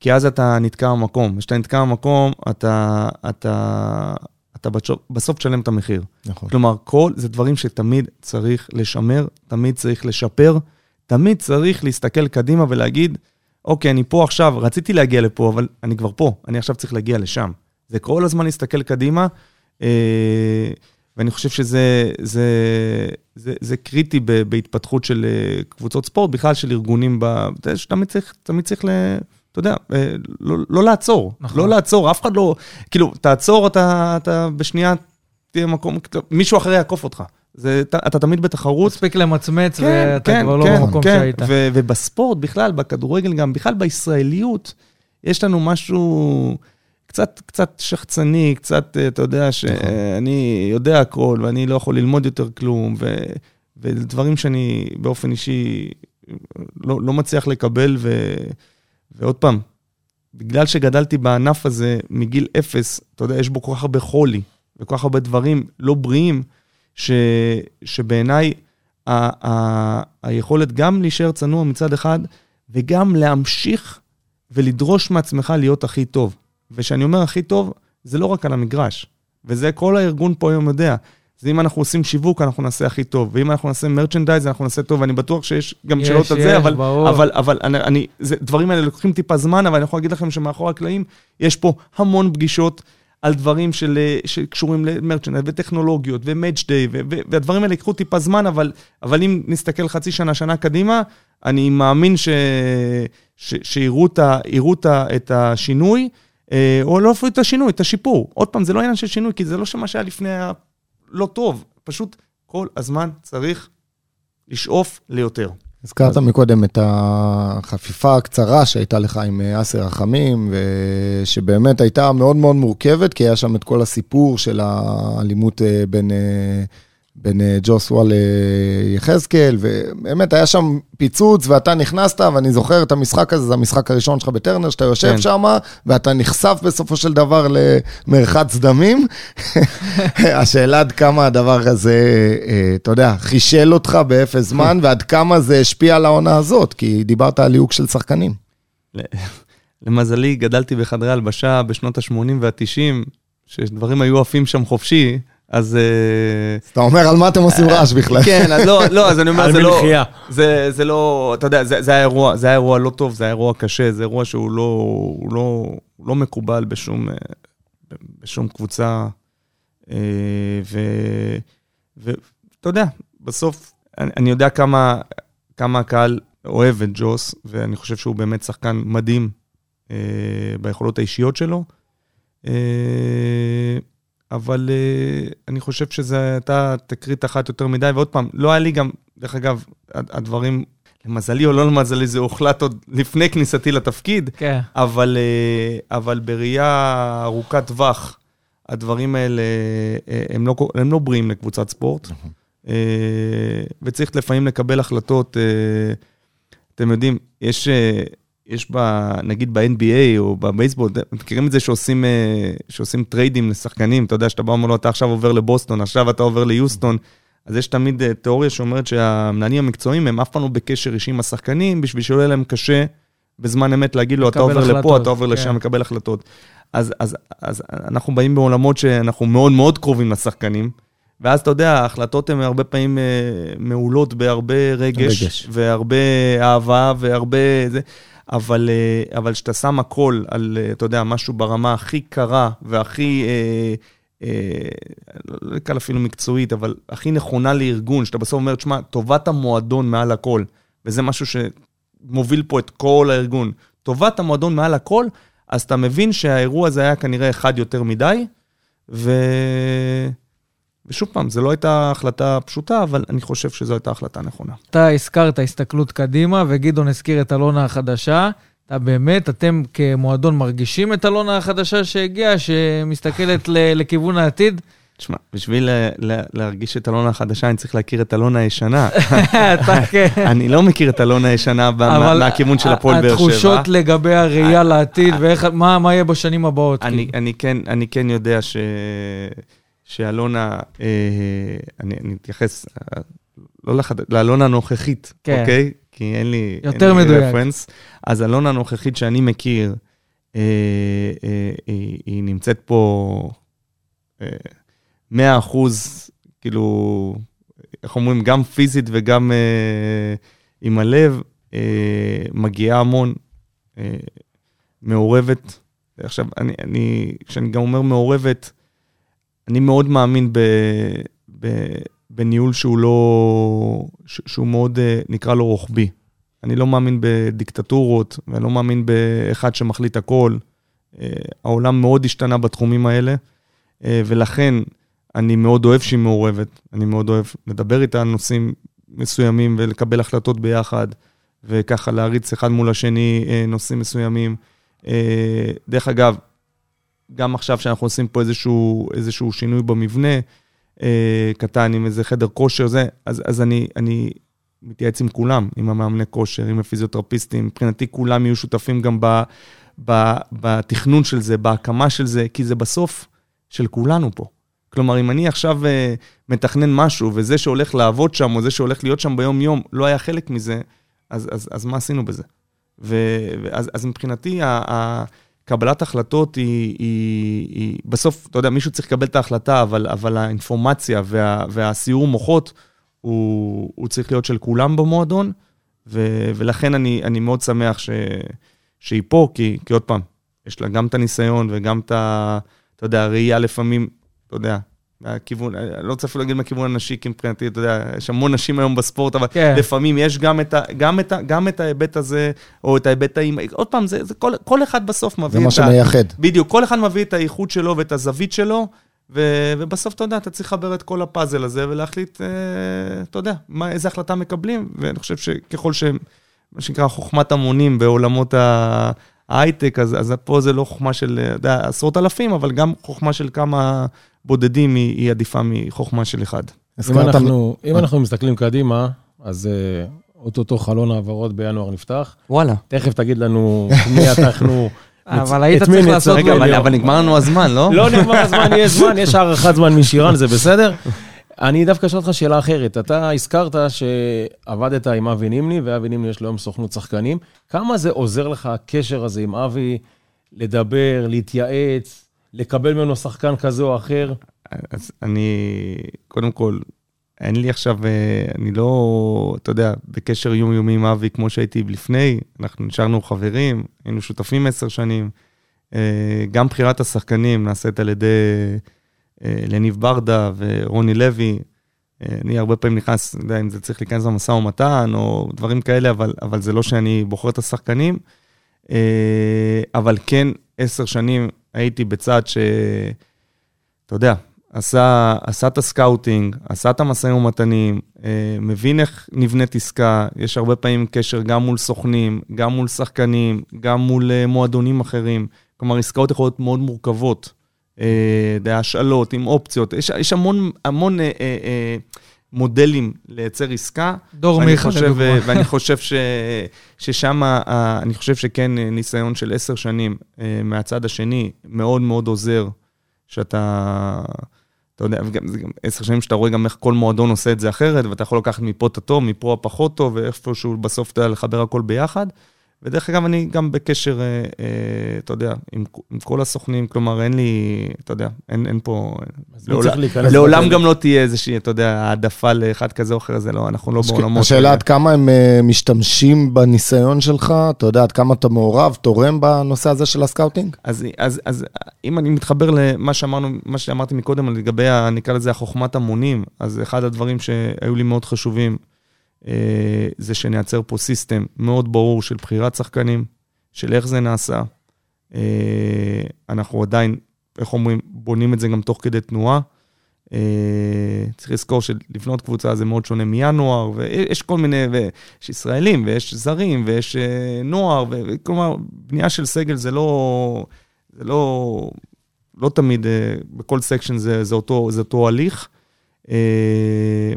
כי אז אתה נתקע במקום. כשאתה נתקע במקום, אתה בסוף תשלם את המחיר. נכון. כלומר, זה דברים שתמיד צריך לשמר, תמיד צריך לשפר, תמיד צריך להסתכל קדימה ולהגיד, אוקיי, אני פה עכשיו, רציתי להגיע לפה, אבל אני כבר פה, אני עכשיו צריך להגיע לשם. זה כל הזמן להסתכל קדימה, ואני חושב שזה קריטי בהתפתחות של קבוצות ספורט, בכלל של ארגונים, שתמיד צריך, אתה יודע, לא לעצור, לא לעצור, אף אחד לא, כאילו, תעצור, אתה בשנייה תהיה מקום, מישהו אחרי יעקוף אותך, אתה תמיד בתחרות. מספיק למצמץ, ואתה כבר לא במקום שהיית. ובספורט בכלל, בכדורגל גם, בכלל בישראליות, יש לנו משהו קצת שחצני, קצת, אתה יודע, שאני יודע הכל, ואני לא יכול ללמוד יותר כלום, ודברים שאני באופן אישי לא מצליח לקבל, ועוד פעם, בגלל שגדלתי בענף הזה מגיל 0, אתה יודע, יש בו כל כך הרבה חולי, וכל כך הרבה דברים לא בריאים, שבעיניי היכולת גם להישאר צנוע מצד אחד, וגם להמשיך ולדרוש מעצמך להיות הכי טוב. ושאני אומר הכי טוב, זה לא רק על המגרש, וזה כל הארגון פה היום יודע, זה אם אנחנו עושים שיווק, אנחנו נעשה הכי טוב, ואם אנחנו נעשה מרצ'נדייז, אנחנו נעשה טוב, ואני בטוח שיש גם שאלות על זה, אבל דברים האלה לוקחים טיפה זמן, אבל אני יכול להגיד לכם שמאחור הקלעים, יש פה המון פגישות על דברים שקשורים למרצ'נדייז, וטכנולוגיות, ומאץ' דיי, והדברים האלה יקחו טיפה זמן, אבל אם נסתכל חצי שנה, שנה קדימה, אני מאמין שיראו את השינוי, או לא אפילו את השינוי, את השיפור. עוד פעם, זה לא עניין של שינוי, כי זה לא שמה שהיה לפני לא טוב. פשוט כל הזמן צריך לשאוף ליותר. הזכרת מקודם את החפיפה הקצרה שהייתה לך עם אסר רחמים, שבאמת הייתה מאוד מאוד מורכבת, כי היה שם את כל הסיפור של האלימות בין ג'וסווה ליחזקאל, ובאמת היה שם פיצוץ, ואתה נכנסת, ואני זוכר את המשחק הזה, זה המשחק הראשון שלך בטרנר, שאתה יושב כן. שם, ואתה נחשף בסופו של דבר למרחץ דמים. השאלה עד כמה הדבר הזה, אתה יודע, חישל אותך באפס זמן, ועד כמה זה השפיע על העונה הזאת, כי דיברת על ליהוק של שחקנים. למזלי, גדלתי בחדרי הלבשה בשנות ה-80 וה-90, שדברים היו עפים שם חופשי, אז... אתה אומר, על מה אתם עושים רעש בכלל? כן, לא, אז אני אומר, זה לא... אתה יודע, זה היה אירוע לא טוב, זה היה אירוע קשה, זה אירוע שהוא לא מקובל בשום קבוצה, ואתה יודע, בסוף, אני יודע כמה הקהל אוהב את ג'וס, ואני חושב שהוא באמת שחקן מדהים ביכולות האישיות שלו, אבל אני חושב שזו הייתה תקרית אחת יותר מדי, ועוד פעם, לא היה לי גם, דרך אגב, הדברים, למזלי או לא למזלי, זה הוחלט עוד לפני כניסתי לתפקיד, אבל בראייה ארוכת טווח, הדברים האלה, הם לא בריאים לקבוצת ספורט, וצריך לפעמים לקבל החלטות, אתם יודעים, יש נגיד ב-NBA או בבייסבול, מכירים את זה שעושים טריידים לשחקנים, אתה יודע שאתה בא ואומר לו, אתה עכשיו עובר לבוסטון, עכשיו אתה עובר ליוסטון, אז יש תמיד תיאוריה שאומרת שהמנהלים המקצועיים הם אף פעם לא בקשר אישי עם השחקנים, בשביל שיהיה להם קשה בזמן אמת להגיד לו, אתה עובר לפה, אתה עובר לשם, מקבל החלטות. אז אנחנו באים בעולמות שאנחנו מאוד מאוד קרובים לשחקנים, ואז אתה יודע, ההחלטות הן הרבה פעמים מעולות בהרבה רגש, והרבה אהבה, והרבה זה, אבל שאתה שם הכל על, אתה יודע, משהו ברמה הכי קרה, והכי, לא קל אפילו מקצועית, אבל הכי נכונה לארגון, שאתה בסוף אומר, תשמע, טובת המועדון מעל הכל, וזה משהו שמוביל פה את כל הארגון, טובת המועדון מעל הכל, אז אתה מבין שהאירוע הזה היה כנראה אחד יותר מדי, ושוב פעם, זו לא הייתה החלטה פשוטה, אבל אני חושב שזו הייתה החלטה נכונה. אתה הזכרת הסתכלות קדימה, וגדעון הזכיר את אלונה החדשה. אתה באמת, אתם כמועדון מרגישים את אלונה החדשה שהגיעה, שמסתכלת לכיוון העתיד? תשמע, בשביל להרגיש את אלונה החדשה, אני צריך להכיר את אלונה הישנה. אני לא מכיר את אלונה הישנה מהכיוון של הפועל באר שבע. התחושות לגבי הראייה לעתיד, ומה יהיה בשנים הבאות? אני כן יודע ש... שאלונה, אני אתייחס, לא לאלונה הנוכחית, אוקיי? כי אין לי רפרנס. אז אלונה הנוכחית שאני מכיר, היא נמצאת פה 100%, כאילו, איך אומרים, גם פיזית וגם עם הלב, מגיעה המון, מעורבת. עכשיו, כשאני גם אומר מעורבת, אני מאוד מאמין בניהול שהוא מאוד, נקרא לו רוחבי. אני לא מאמין בדיקטטורות, ואני לא מאמין באחד שמחליט הכל. העולם מאוד השתנה בתחומים האלה, ולכן אני מאוד אוהב שהיא מעורבת. אני מאוד אוהב לדבר איתה על נושאים מסוימים, ולקבל החלטות ביחד, וככה להריץ אחד מול השני נושאים מסוימים. דרך אגב, גם עכשיו שאנחנו עושים פה איזשהו שינוי במבנה, קטן, עם איזה חדר כושר, זה, אז אני מתייעץ עם כולם, עם המאמני כושר, עם הפיזיותרפיסטים, מבחינתי כולם יהיו שותפים גם בתכנון של זה, בהקמה של זה, כי זה בסוף של כולנו פה. כלומר, אם אני עכשיו מתכנן משהו, וזה שהולך לעבוד שם, או זה שהולך להיות שם ביום יום, לא היה חלק מזה, אז מה עשינו בזה? אז מבחינתי, קבלת החלטות היא בסוף, אתה יודע, מישהו צריך לקבל את ההחלטה, אבל האינפורמציה והסיור מוחות, הוא צריך להיות של כולם במועדון, ולכן אני מאוד שמח שהיא פה, כי עוד פעם, יש לה גם את הניסיון, וגם את, אתה יודע, הראייה לפעמים, אתה יודע, הכיוון, לא צריך להגיד מהכיוון הנשי, כי מבחינתי, אתה יודע, יש המון נשים היום בספורט, אבל לפעמים יש גם את ההיבט הזה, או את ההיבט האימא, עוד פעם, כל אחד בסוף מביא את... זה מה שמייחד. בדיוק, כל אחד מביא את האיכות שלו ואת הזווית שלו, ובסוף, אתה יודע, אתה צריך לחבר את כל הפאזל הזה, ולהחליט, אתה יודע, איזה החלטה מקבלים, ואני חושב שככל מה שנקרא חוכמת המונים בעולמות ההייטק, אז פה זה לא חוכמה של, אתה יודע, עשרות אלפים, אבל גם חוכמה של כמה בודדים היא עדיפה מחוכמה של אחד. אם אנחנו מסתכלים קדימה, אז אותו חלון העברות בינואר נפתח. וואלה. תכף תגיד לנו מי אנחנו... אבל היית צריך לעשות... רגע, אבל נגמר לנו הזמן, לא? לא נגמר הזמן, יש זמן, יש הערכת זמן משירן, זה בסדר? אני דווקא אשאל אותך שאלה אחרת. אתה הזכרת שעבדת עם אבי נימני, ואבי נימני יש לו היום סוכנות שחקנים. כמה זה עוזר לך הקשר הזה עם אבי לדבר, להתייעץ, לקבל ממנו שחקן כזה או אחר? אז אני, קודם כל, אין לי עכשיו, אני לא, אתה יודע, בקשר יומיומי עם אבי, כמו שהייתי לפני, אנחנו נשארנו חברים, היינו שותפים 10 שנים, גם בחירת השחקנים נעשית על ידי לניב ברדה ורוני לוי, אני הרבה פעמים נכנס, יודע, אם זה צריך להיכנס למשא ומתן, או דברים כאלה, אבל זה לא שאני בוחר את השחקנים, אבל כן, 10 שנים הייתי בצד ש... אתה יודע, עשה את הסקאוטינג, עשה את המסעים ומתנים, מבין איך נבנית עסקה, יש הרבה פעמים קשר גם מול סוכנים, גם מול שחקנים, גם מול מועדונים אחרים, כלומר, עסקאות יכולות מאוד מורכבות, השאלות עם אופציות, יש המון, המון מודלים לייצר עסקה, ואני חושב ששם, אני חושב שכן ניסיון של 10 שנים מהצד השני, מאוד מאוד עוזר, אתה יודע, זה גם 10 שנים שאתה רואה גם איך כל מועדון עושה את זה אחרת, ואתה יכול לקחת מפה את הטוב, מפה הפחות טוב, ואיפשהו בסוף אתה לחבר הכל ביחד, ודרך אגב אני גם בקשר, אתה יודע, עם כל הסוכנים, כלומר אין לי, אתה יודע, אין פה, לעולם גם לא תהיה איזושהי, אתה יודע, העדפה לאחד כזה או אחר, זה לא, אנחנו לא בעולמות. השאלה עד כמה הם משתמשים בניסיון שלך, אתה יודע, עד כמה אתה מעורב, תורם בנושא הזה של הסקאוטינג? אז אם אני מתחבר למה שאמרנו, מה שאמרתי מקודם, לגבי, נקרא לזה, החוכמת המונים, אז אחד הדברים שהיו לי מאוד חשובים, זה שנעצר פה סיסטם מאוד ברור של בחירת שחקנים, של איך זה נעשה. אנחנו עדיין, איך אומרים, בונים את זה גם תוך כדי תנועה. צריך לזכור שלפנות קבוצה זה מאוד שונה מינואר, ויש כל מיני, ויש ישראלים, ויש זרים, ויש נוער, כלומר, בנייה של סגל זה לא תמיד, בכל סקשן זה אותו הליך.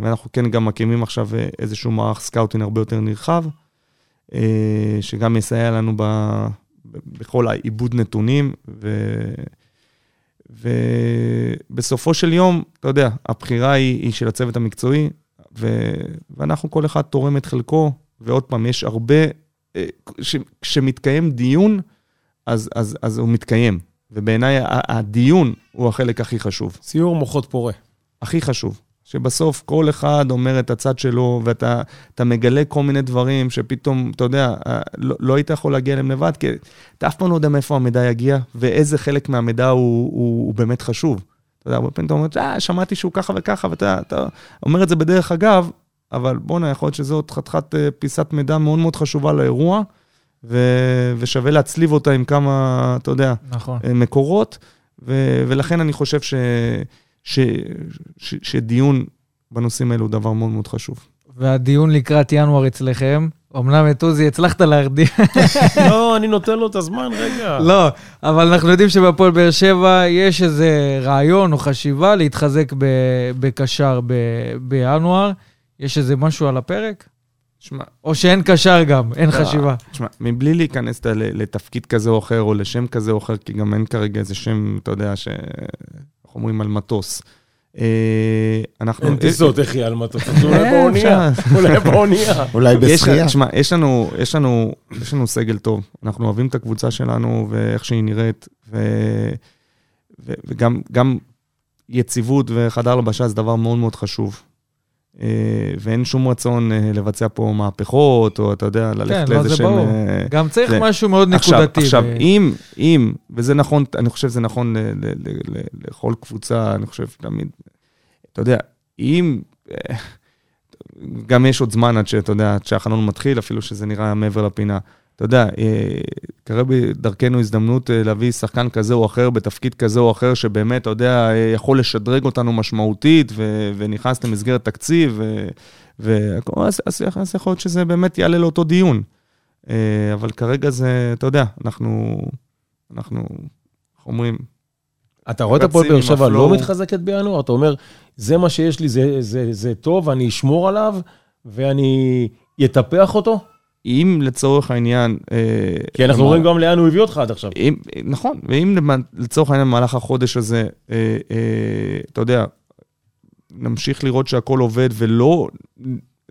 ואנחנו כן גם מקימים עכשיו איזשהו מערך סקאוטינג הרבה יותר נרחב, שגם יסייע לנו בכל העיבוד נתונים, ובסופו של יום, אתה יודע, הבחירה היא של הצוות המקצועי, ואנחנו כל אחד תורם את חלקו, ועוד פעם יש הרבה, כשמתקיים דיון, אז הוא מתקיים, ובעיניי הדיון הוא החלק הכי חשוב. סיור מוחות פורה. הכי חשוב, שבסוף כל אחד אומר את הצד שלו, ואתה מגלה כל מיני דברים שפתאום, אתה יודע, לא היית יכול להגיע אליהם לבד, כי אתה אף פעם לא יודע מאיפה המידע יגיע, ואיזה חלק מהמידע הוא באמת חשוב. אתה יודע, בפעמים אתה אומר, שמעתי שהוא ככה וככה, ואתה אומר את זה בדרך אגב, אבל בונה, יכול להיות שזאת חתכת פיסת מידע מאוד מאוד חשובה לאירוע, ושווה להצליב אותה עם כמה, אתה יודע, מקורות, ולכן אני חושב שדיון בנושאים האלו הוא דבר מאוד מאוד חשוב. והדיון לקראת ינואר אצלכם, אמנם את עוזי הצלחת להרדיע. לא, אני נותן לו את הזמן, רגע. לא, אבל אנחנו יודעים שבפועל באר שבע יש איזה רעיון או חשיבה להתחזק בקשר בינואר. יש איזה משהו על הפרק? או שאין קשר גם, אין חשיבה. תשמע, מבלי להיכנס לתפקיד כזה או אחר, או לשם כזה או אחר, כי גם אין כרגע איזה שם, אתה יודע, ש... אומרים על מטוס. אנחנו... אין טיסות, איך היא על מטוס? אולי באונייה. אולי באונייה. אולי בשחייה. יש לנו סגל טוב. אנחנו אוהבים את הקבוצה שלנו, ואיך שהיא נראית, וגם יציבות וחדר לבשה זה דבר מאוד מאוד חשוב. ואין שום רצון לבצע פה מהפכות, או אתה יודע, ללכת לאיזה שם... גם צריך משהו מאוד נקודתי. עכשיו, אם, וזה נכון, אני חושב שזה נכון לכל קבוצה, אני חושב תמיד, אתה יודע, אם, גם יש עוד זמן עד שאתה יודע, שהחלון מתחיל, אפילו שזה נראה מעבר לפינה, אתה יודע, קרה בדרכנו הזדמנות להביא שחקן כזה או אחר, בתפקיד כזה או אחר, שבאמת, אתה יודע, יכול לשדרג אותנו משמעותית, ונכנס למסגרת תקציב, אז יכול להיות שזה באמת יעלה לאותו דיון. אבל כרגע זה, אתה יודע, אנחנו אומרים... אתה רואה את הפועל באר שבע לא מתחזקת בינואר? אתה אומר, זה מה שיש לי, זה טוב, אני אשמור עליו, ואני אטפח אותו? אם לצורך העניין... כי אנחנו רואים גם לאן הוא הביא אותך עד עכשיו. נכון, ואם לצורך העניין במהלך החודש הזה, אתה יודע, נמשיך לראות שהכל עובד, ולא,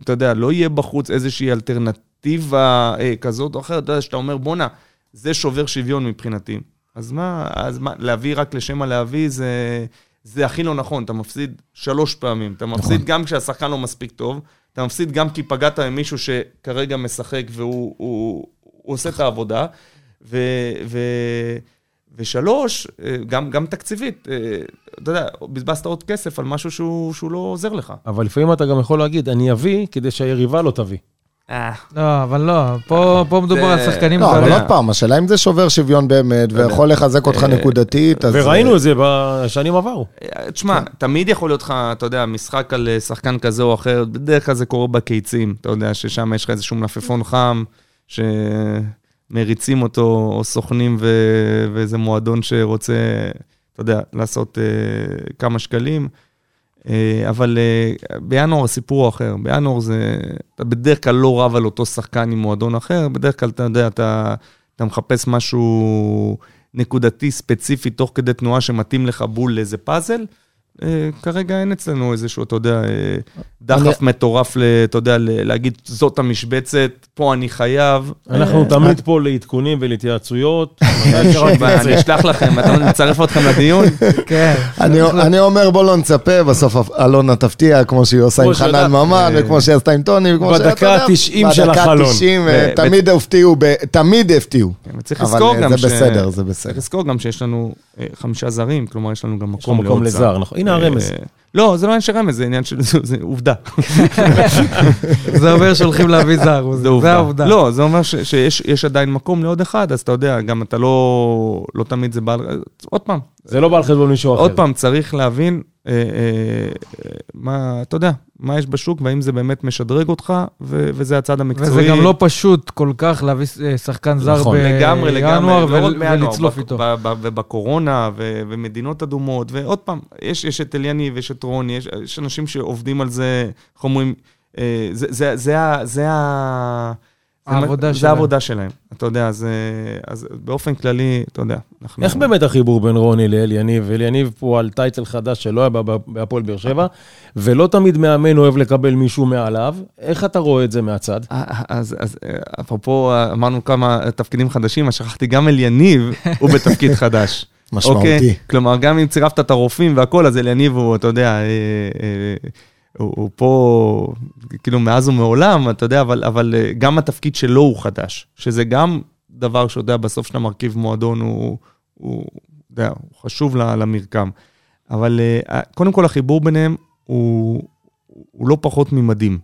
אתה יודע, לא יהיה בחוץ איזושהי אלטרנטיבה כזאת או אחרת, אתה יודע, שאתה אומר, בונה, זה שובר שוויון מבחינתי. אז מה, להביא רק לשם להביא, זה הכי לא נכון, אתה מפסיד 3 פעמים, אתה מפסיד נכון. גם כשהשחקן לא מספיק טוב, אתה מפסיד גם כי פגעת עם מישהו שכרגע משחק והוא הוא עושה את העבודה, ו3, גם תקציבית, אתה יודע, בזבזת עוד כסף על משהו שהוא לא עוזר לך. אבל לפעמים אתה גם יכול להגיד, אני אביא כדי שהיריבה לא תביא. לא, אבל לא, פה מדובר על שחקנים. לא, אבל עוד פעם, השאלה אם זה שובר שוויון באמת, ויכול לחזק אותך נקודתית. וראינו את זה בשנים עברו. תשמע, תמיד יכול להיות לך, אתה יודע, משחק על שחקן כזה או אחר, בדרך כלל זה קורה בקיצים, אתה יודע, ששם יש לך איזשהו מלפפון חם, שמריצים אותו, או סוכנים, ואיזה מועדון שרוצה, אתה יודע, לעשות כמה שקלים. אבל בינואר הסיפור אחר, בינואר זה, אתה בדרך כלל לא רב על אותו שחקן עם מועדון אחר, בדרך כלל אתה יודע, אתה מחפש משהו נקודתי, ספציפי, תוך כדי תנועה שמתאים לך בול לאיזה פאזל, כרגע אין אצלנו איזשהו, אתה יודע, דחף מטורף, אתה יודע, להגיד, זאת המשבצת, פה אני חייב. אנחנו תמיד פה לעדכונים ולהתייעצויות. אני אשלח לכם, אתה מצרף אתכם לדיון. אני אומר, בוא לא נצפה, בסוף אלונה תפתיע, כמו שהיא עושה עם חנן ממן, וכמו שהיא עשתה עם טוני, בדקה 90 של החלון. תמיד הפתיעו. אבל זה בסדר, זה בסדר. צריך לזכור גם שיש לנו 5 זרים, כלומר, יש לנו גם מקום לזר, נכון? הנה הרמז. לא, זה לא עניין של רמז, זה עניין של... זה עובדה. זה אומר שהולכים להביא זר, זה העובדה. לא, זה אומר שיש עדיין מקום לעוד אחד, אז אתה יודע, גם אתה לא תמיד זה בעל... עוד פעם. זה לא בעל חשבון מישהו אחר. עוד פעם, צריך להבין מה, אתה יודע, מה יש בשוק, והאם זה באמת משדרג אותך, וזה הצד המקצועי. וזה גם לא פשוט כל כך להביא שחקן זר בינואר, ולצלוף איתו. ובקורונה, ומדינות אדומות, ועוד פעם, יש את אליאני ויש את רוני, יש אנשים שעובדים על זה, איך אומרים, זה העבודה שלהם. אתה יודע, אז באופן כללי, אתה יודע. איך באמת החיבור בין רוני לאליניב? אליניב פה על טייטל חדש שלא היה בהפועל באר שבע, ולא תמיד מאמן אוהב לקבל מישהו מעליו. איך אתה רואה את זה מהצד? אז אפרופו, אמרנו כמה תפקידים חדשים, שכחתי גם אליניב, הוא בתפקיד חדש. משמעותי. כלומר, גם אם צירפת את הרופאים והכל, אז אליניב הוא, אתה יודע... הוא פה, כאילו מאז ומעולם, אתה יודע, אבל גם התפקיד שלו הוא חדש, שזה גם דבר שאתה יודע, בסוף של המרכיב מועדון הוא חשוב למרקם. אבל קודם כל החיבור ביניהם הוא לא פחות ממדים.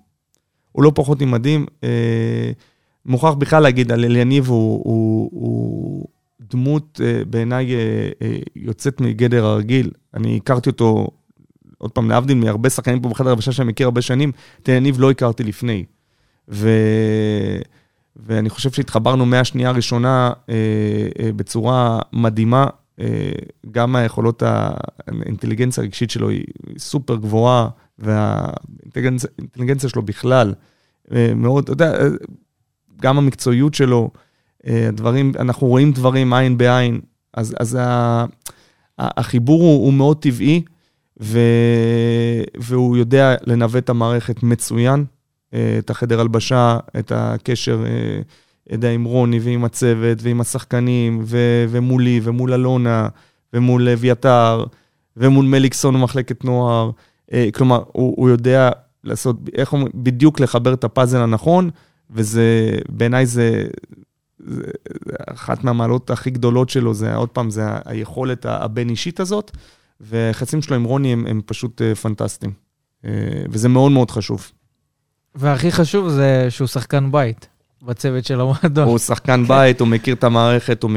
הוא לא פחות ממדים. מוכרח בכלל להגיד, על אליניב הוא דמות בעיניי יוצאת מגדר הרגיל. אני הכרתי אותו... עוד פעם, להבדיל מהרבה שחקנים פה בחדר הרבשה שאני מכיר הרבה שנים, תניב לא הכרתי לפני. ואני חושב שהתחברנו מהשנייה הראשונה בצורה מדהימה, גם היכולות, האינטליגנציה הרגשית שלו היא סופר גבוהה, והאינטליגנציה שלו בכלל, מאוד, אתה יודע, גם המקצועיות שלו, הדברים, אנחנו רואים דברים עין בעין, אז החיבור הוא מאוד טבעי, והוא יודע לנווט את המערכת מצוין, את החדר הלבשה, את הקשר עם רוני ועם הצוות ועם השחקנים ומולי ומול אלונה ומול לויתר ומול מליקסון ומחלקת נוער. כלומר, הוא יודע לעשות, איך בדיוק לחבר את הפאזל הנכון, וזה, בעיניי זה אחת מהמעלות הכי גדולות שלו, זה עוד פעם, זה היכולת הבין אישית הזאת, והחצים שלו עם רוני הם פשוט פנטסטיים. וזה מאוד מאוד חשוב. והכי חשוב זה שהוא שחקן בית, בצוות של המועדון. הוא שחקן בית, הוא מכיר את המערכת, הוא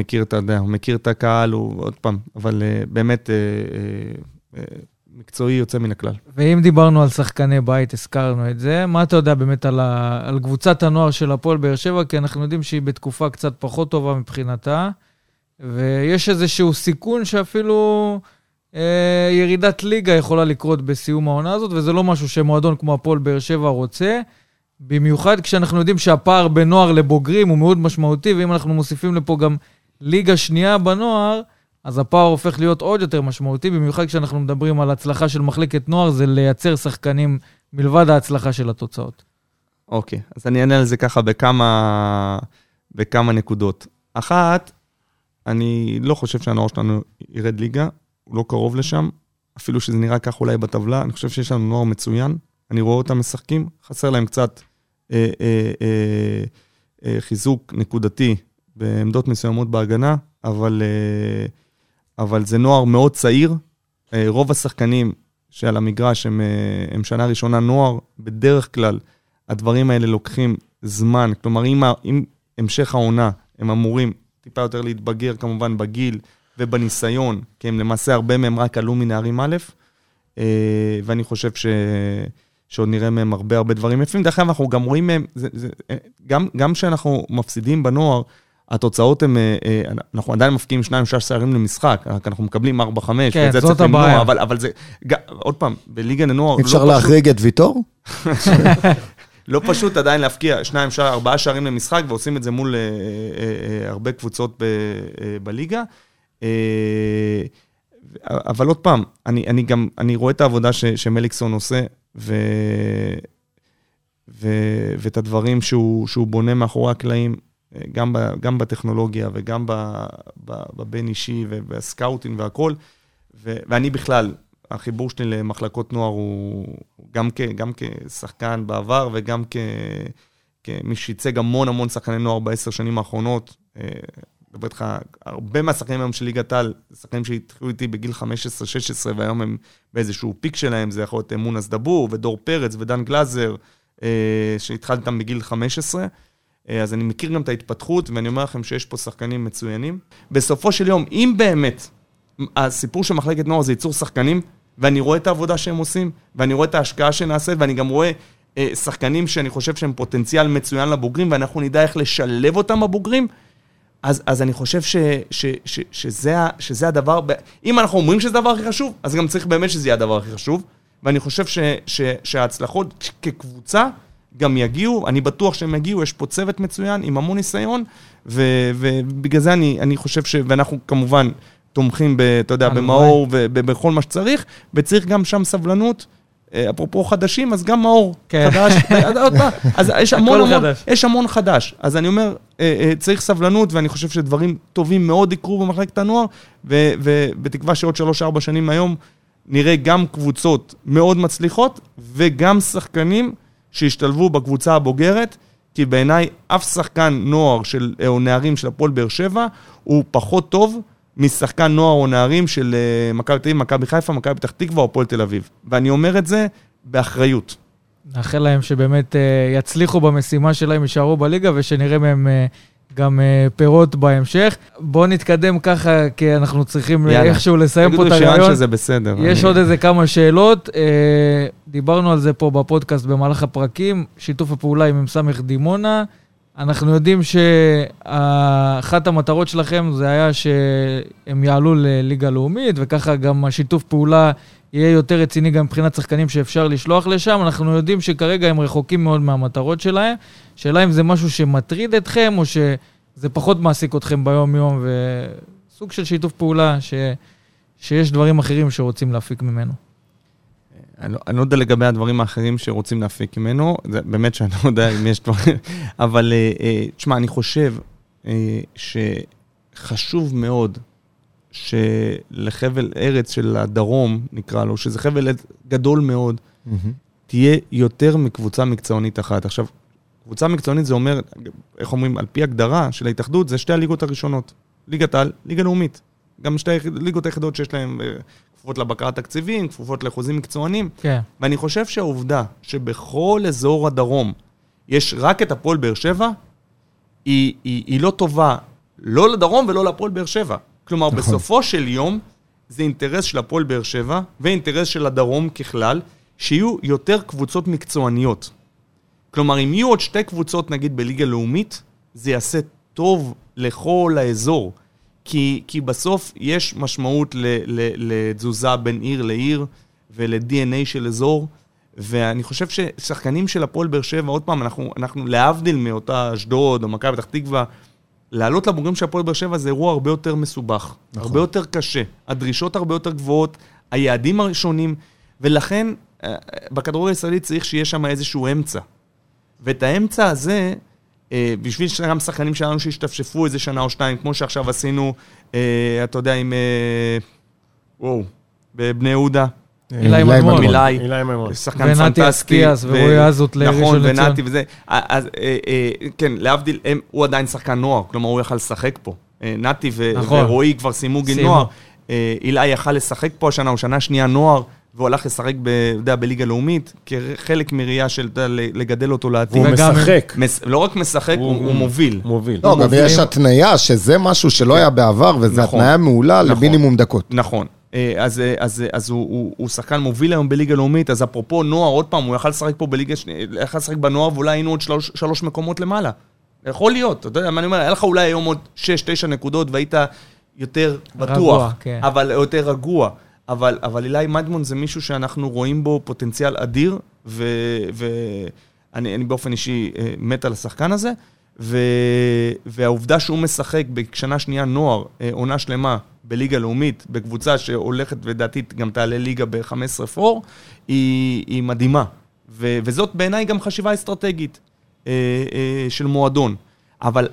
מכיר את הקהל, הוא עוד פעם, אבל באמת מקצועי יוצא מן הכלל. ואם דיברנו על שחקני בית, הזכרנו את זה, מה אתה יודע באמת על קבוצת הנוער של הפועל באר שבע, כי אנחנו יודעים שהיא בתקופה קצת פחות טובה מבחינתה, ויש איזשהו סיכון שאפילו... ירידת ליגה יכולה לקרות בסיום העונה הזאת, וזה לא משהו שמועדון כמו הפועל באר שבע רוצה, במיוחד כשאנחנו יודעים שהפער בנוער לבוגרים הוא מאוד משמעותי, ואם אנחנו מוסיפים לפה גם ליגה שנייה בנוער, אז הפער הופך להיות עוד יותר משמעותי, במיוחד כשאנחנו מדברים על הצלחה של מחלקת נוער, זה לייצר שחקנים מלבד ההצלחה של התוצאות. אוקיי, אז אני אענה על זה ככה בכמה נקודות. אחת, אני לא חושב שהנוער שלנו ירד ליגה, הוא לא קרוב לשם, אפילו שזה נראה כך אולי בטבלה, אני חושב שיש לנו נוער מצוין, אני רואה אותם משחקים, חסר להם קצת חיזוק נקודתי בעמדות מסוימות בהגנה, אבל זה נוער מאוד צעיר, רוב השחקנים שעל המגרש הם שנה ראשונה נוער, בדרך כלל הדברים האלה לוקחים זמן, כלומר אם המשך העונה הם אמורים טיפה יותר להתבגר כמובן בגיל ובניסיון, כי הם למעשה הרבה מהם רק עלו מנערים א', ואני חושב שעוד נראה מהם הרבה דברים יפים. דרך כלל אנחנו גם רואים מהם, גם כשאנחנו מפסידים בנוער, התוצאות הן, אנחנו עדיין מפקיעים 2-3 שערים למשחק, אנחנו מקבלים 4-5, כן, זאת הבעיה. אבל זה, עוד פעם, בליגה לנוער... אפשר להחריג את ויטור? לא פשוט עדיין להפקיע 2-4 שערים למשחק, ועושים את זה מול הרבה קבוצות בליגה, אבל עוד פעם, אני רואה את העבודה שמליקסון עושה, ואת הדברים שהוא בונה מאחורי הקלעים, גם בטכנולוגיה וגם בבין אישי ובסקאוטינג והכל, ואני בכלל, החיבור שלי למחלקות נוער הוא גם כשחקן בעבר וגם כמי שיצג המון שחקני נוער בעשר שנים האחרונות, בטח, הרבה מהשחקנים היום של ליגת העל, שחקנים שהתחילו איתי בגיל 15-16, והיום הם באיזשהו פיק שלהם, זה יכול להיות מונס דבור, ודור פרץ, ודן גלזר, שהתחלתי איתם בגיל 15, אז אני מכיר גם את ההתפתחות, ואני אומר לכם שיש פה שחקנים מצוינים. בסופו של יום, אם באמת, הסיפור של מחלקת נוער זה ייצור שחקנים, ואני רואה את העבודה שהם עושים, ואני רואה את ההשקעה שנעשית, ואני גם רואה שחקנים שאני חושב שהם פוטנציאל מצוין לבוגרים, ואנחנו נדע איך לשלב אותם בבוגרים, אז אני חושב שזה הדבר, אם אנחנו אומרים שזה הדבר הכי חשוב, אז גם צריך באמת שזה יהיה הדבר הכי חשוב, ואני חושב שההצלחות כקבוצה גם יגיעו, אני בטוח שהם יגיעו, יש פה צוות מצוין עם המון ניסיון, ובגלל זה אני חושב ואנחנו כמובן תומכים, אתה יודע, במאור ובכל מה שצריך, וצריך גם שם סבלנות, אפרופו חדשים, אז גם מאור חדש, אז יש המון חדש, אז אני אומר, צריך סבלנות, ואני חושב שדברים טובים מאוד יקרו במחלקת הנוער, ובתקווה שעוד 3-4 שנים היום, נראה גם קבוצות מאוד מצליחות, וגם שחקנים שהשתלבו בקבוצה הבוגרת, כי בעיניי אף שחקן נוער או נערים של הפועל באר שבע, הוא פחות טוב, משחקן נוער או נערים של מכבי חיפה, מכבי פתח תקווה או הפועל תל אביב. ואני אומר את זה באחריות. נאחל להם שבאמת יצליחו במשימה שלהם, יישארו בליגה, ושנראה מהם גם פירות בהמשך. בואו נתקדם ככה, כי אנחנו צריכים איכשהו לסיים פה את הרעיון. יש עוד איזה כמה שאלות. דיברנו על זה פה בפודקאסט במהלך הפרקים, שיתוף הפעולה עם סמך דימונה, אנחנו יודעים שאחת המטרות שלכם זה היה שהם יעלו לליגה לאומית, וככה גם השיתוף פעולה יהיה יותר רציני גם מבחינת שחקנים שאפשר לשלוח לשם. אנחנו יודעים שכרגע הם רחוקים מאוד מהמטרות שלהם. שאלה אם זה משהו שמטריד אתכם, או שזה פחות מעסיק אתכם ביום-יום, וסוג של שיתוף פעולה שיש דברים אחרים שרוצים להפיק ממנו. אני לא יודע לגבי הדברים האחרים שרוצים להפיק ממנו, זה באמת שאני לא יודע אם יש דברים, אבל תשמע, אני חושב שחשוב מאוד שלחבל ארץ של הדרום, נקרא לו, שזה חבל גדול מאוד, תהיה יותר מקבוצה מקצוענית אחת. עכשיו, קבוצה מקצוענית זה אומר, איך אומרים, על פי הגדרה של ההתאחדות, זה שתי הליגות הראשונות, ליגת העל, ליגה לאומית. גם שתי ליגות היחידות שיש להן... כפופות לבקרה תקציבים, כפופות לחוזים מקצוענים. כן. ואני חושב שהעובדה שבכל אזור הדרום יש רק את הפועל באר שבע, היא לא טובה, לא לדרום ולא לפועל באר שבע. כלומר, נכון. בסופו של יום, זה אינטרס של הפועל באר שבע, ואינטרס של הדרום ככלל, שיהיו יותר קבוצות מקצועניות. כלומר, אם יהיו עוד שתי קבוצות, נגיד, בליגה לאומית, זה יעשה טוב לכל האזור. כי בסוף יש משמעות לתזוזה בין עיר לעיר ול-DNA של אזור, ואני חושב ששחקנים של הפועל באר שבע, עוד פעם, אנחנו להבדיל מאותה אשדוד או מכבי פתח תקווה, לעלות לבוגרים של הפועל באר שבע זה אירוע הרבה יותר מסובך, נכון. הרבה יותר קשה, הדרישות הרבה יותר גבוהות, היעדים הראשונים, ולכן בכדורגל הישראלי צריך שיהיה שם איזשהו אמצע. ואת האמצע הזה... בשביל גם שחקנים שלנו שהשתפשפו איזה שנה או שתיים, כמו שעכשיו עשינו, אתה יודע, עם... וואו, בבני יהודה. אילי מימון. שחקן פנטסטי. נכון, ונתי וזה. אז כן, להבדיל, הוא עדיין שחקן נוער, כלומר הוא יכל לשחק פה. נתי ורועי כבר סיימו גיל נוער. אילי יכל לשחק פה השנה, או שנה שנייה נוער, והוא הלך לשחק בליגה לאומית, כחלק מראייה של לגדל אותו לעתיד. והוא משחק. לא רק משחק, הוא מוביל. לא, גם יש התניה שזה משהו שלא היה בעבר, וזו התניה מעולה למינימום דקות. נכון. אז הוא שחקן מוביל היום בליגה לאומית, אז אפרופו נוער, עוד פעם, הוא יכל לשחק פה בליגה, יכל לשחק בנוער, ואולי היינו עוד 3 מקומות למעלה. יכול להיות, אתה יודע, אני אומר, היה לך אולי היום עוד 6-9 נקודות, והיית יותר בטוח, אבל יותר רגוע. אבל אילי מדמון זה מישהו שאנחנו רואים בו פוטנציאל אדיר, ואני באופן אישי מת על השחקן הזה, והעובדה שהוא משחק בשנה שנייה נוער, עונה שלמה, בליגה לאומית, בקבוצה שהולכת ודעתית גם תעלה ליגה ב-15 פור, היא מדהימה. וזאת בעיניי גם חשיבה אסטרטגית של מועדון. אבל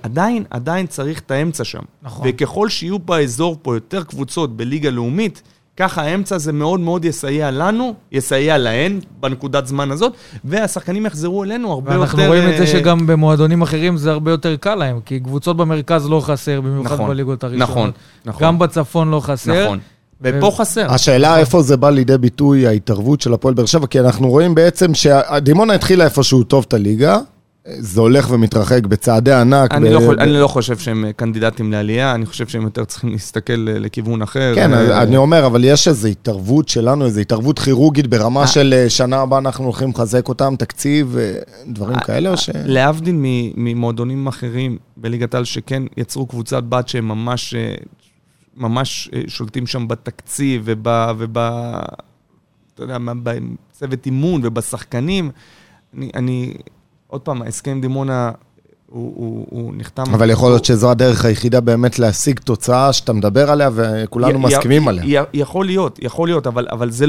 עדיין צריך את האמצע שם. נכון. וככל שיהיו באזור פה יותר קבוצות בליגה לאומית, ככה האמצע זה מאוד מאוד יסייע לנו, יסייע להן בנקודת זמן הזאת, והשחקנים יחזרו אלינו הרבה יותר... אנחנו רואים את זה שגם במועדונים אחרים זה הרבה יותר קל להם, כי קבוצות במרכז לא חסר, במיוחד בליגות הראשונות. נכון. גם בצפון לא חסר. נכון. ופה חסר. השאלה איפה זה בא לידי ביטוי ההתערבות של הפועל באר שבע, כי אנחנו רואים בעצם שהדימונה התחילה איפשהו טוב את הליגה, זה הולך ומתרחק בצעדי ענק. אני לא חושב שהם קנדידטים לעלייה, אני חושב שהם יותר צריכים להסתכל לכיוון אחר. כן, אני אומר, אבל יש איזו התערבות שלנו, איזו התערבות כירורגית ברמה של שנה הבאה אנחנו הולכים לחזק אותם, תקציב, דברים כאלה. להבדיל ממועדונים אחרים בליגת העל שכן יצרו קבוצת בת שהם ממש שולטים שם בתקציב ובצוות אימון ובשחקנים, אני... עוד פעם, ההסכם דימונה הוא נחתם... אבל יכול להיות שזו הדרך היחידה באמת להשיג תוצאה שאתה מדבר עליה וכולנו מסכימים עליה. יכול להיות, אבל זה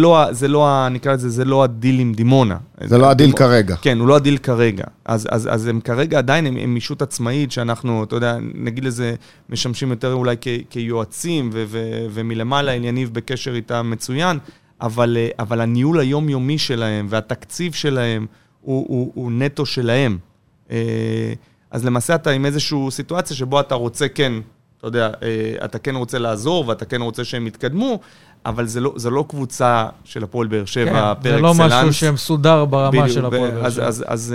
לא הדיל עם דימונה. זה לא הדיל כרגע. כן, הוא לא הדיל כרגע. אז הם כרגע עדיין הם אישות עצמאית שאנחנו, אתה יודע, נגיד לזה, משמשים יותר אולי כיועצים ומלמעלה ענייניו בקשר איתם מצוין, אבל הניהול היומיומי שלהם והתקציב שלהם, הוא נטו שלהם. אז למעשה אתה עם איזושהי סיטואציה שבו אתה רוצה כן, אתה יודע, אתה כן רוצה לעזור ואתה כן רוצה שהם יתקדמו, אבל זה לא קבוצה של הפועל באר שבע, פר אקסלנס. זה לא משהו שהם סודר ברמה של הפועל באר שבע. אז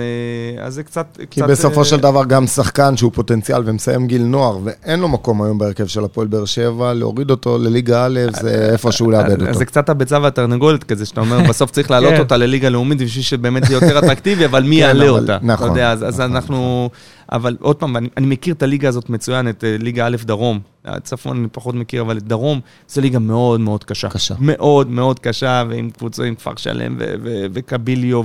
זה קצת... כי בסופו של דבר גם שחקן שהוא פוטנציאל ומסיים גיל נוער, ואין לו מקום היום בהרכב של הפועל באר שבע, להוריד אותו לליגה א', זה איפשהו לאבד אותו. אז זה קצת הביצה והתרנגולת כזה, שאתה אומר, בסוף צריך להעלות אותה לליגה לאומית, בשביל שבאמת זה יותר אטרקטיבי, אבל מי יעלה אותה? נכון. אז אנחנו... אבל עוד פעם, אני מכיר את הליגה הזאת מצוין, את ליגה א' דרום, הצפון אני פחות מכיר, אבל את דרום, זו ליגה מאוד מאוד קשה. מאוד מאוד קשה, ועם קבוצות, עם כפר שלם, וקביליו,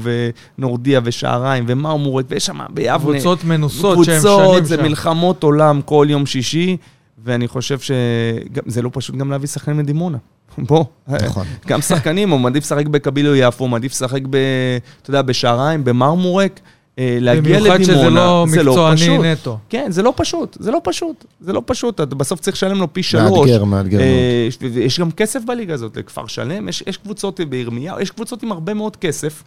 ונורדיה, ושעריים, ומרמורק, ויש שם ביבנה. קבוצות מנוסות שהם שנים שם. קבוצות, זה מלחמות עולם כל יום שישי, ואני חושב שזה לא פשוט גם להביא שחקנים מדימונה. בוא, גם שחקנים, הוא מעדיף שחק בקביליו יפו, מעדיף שחק בשעריים, במרמורק, להגיע לדימונה, זה לא פשוט. כן, זה לא פשוט. אתה בסוף צריך לשלם לו פי 3. מאתגר. יש גם כסף בליגה הזאת, לכפר שלם. יש קבוצות בירמיהו, יש קבוצות עם הרבה מאוד כסף.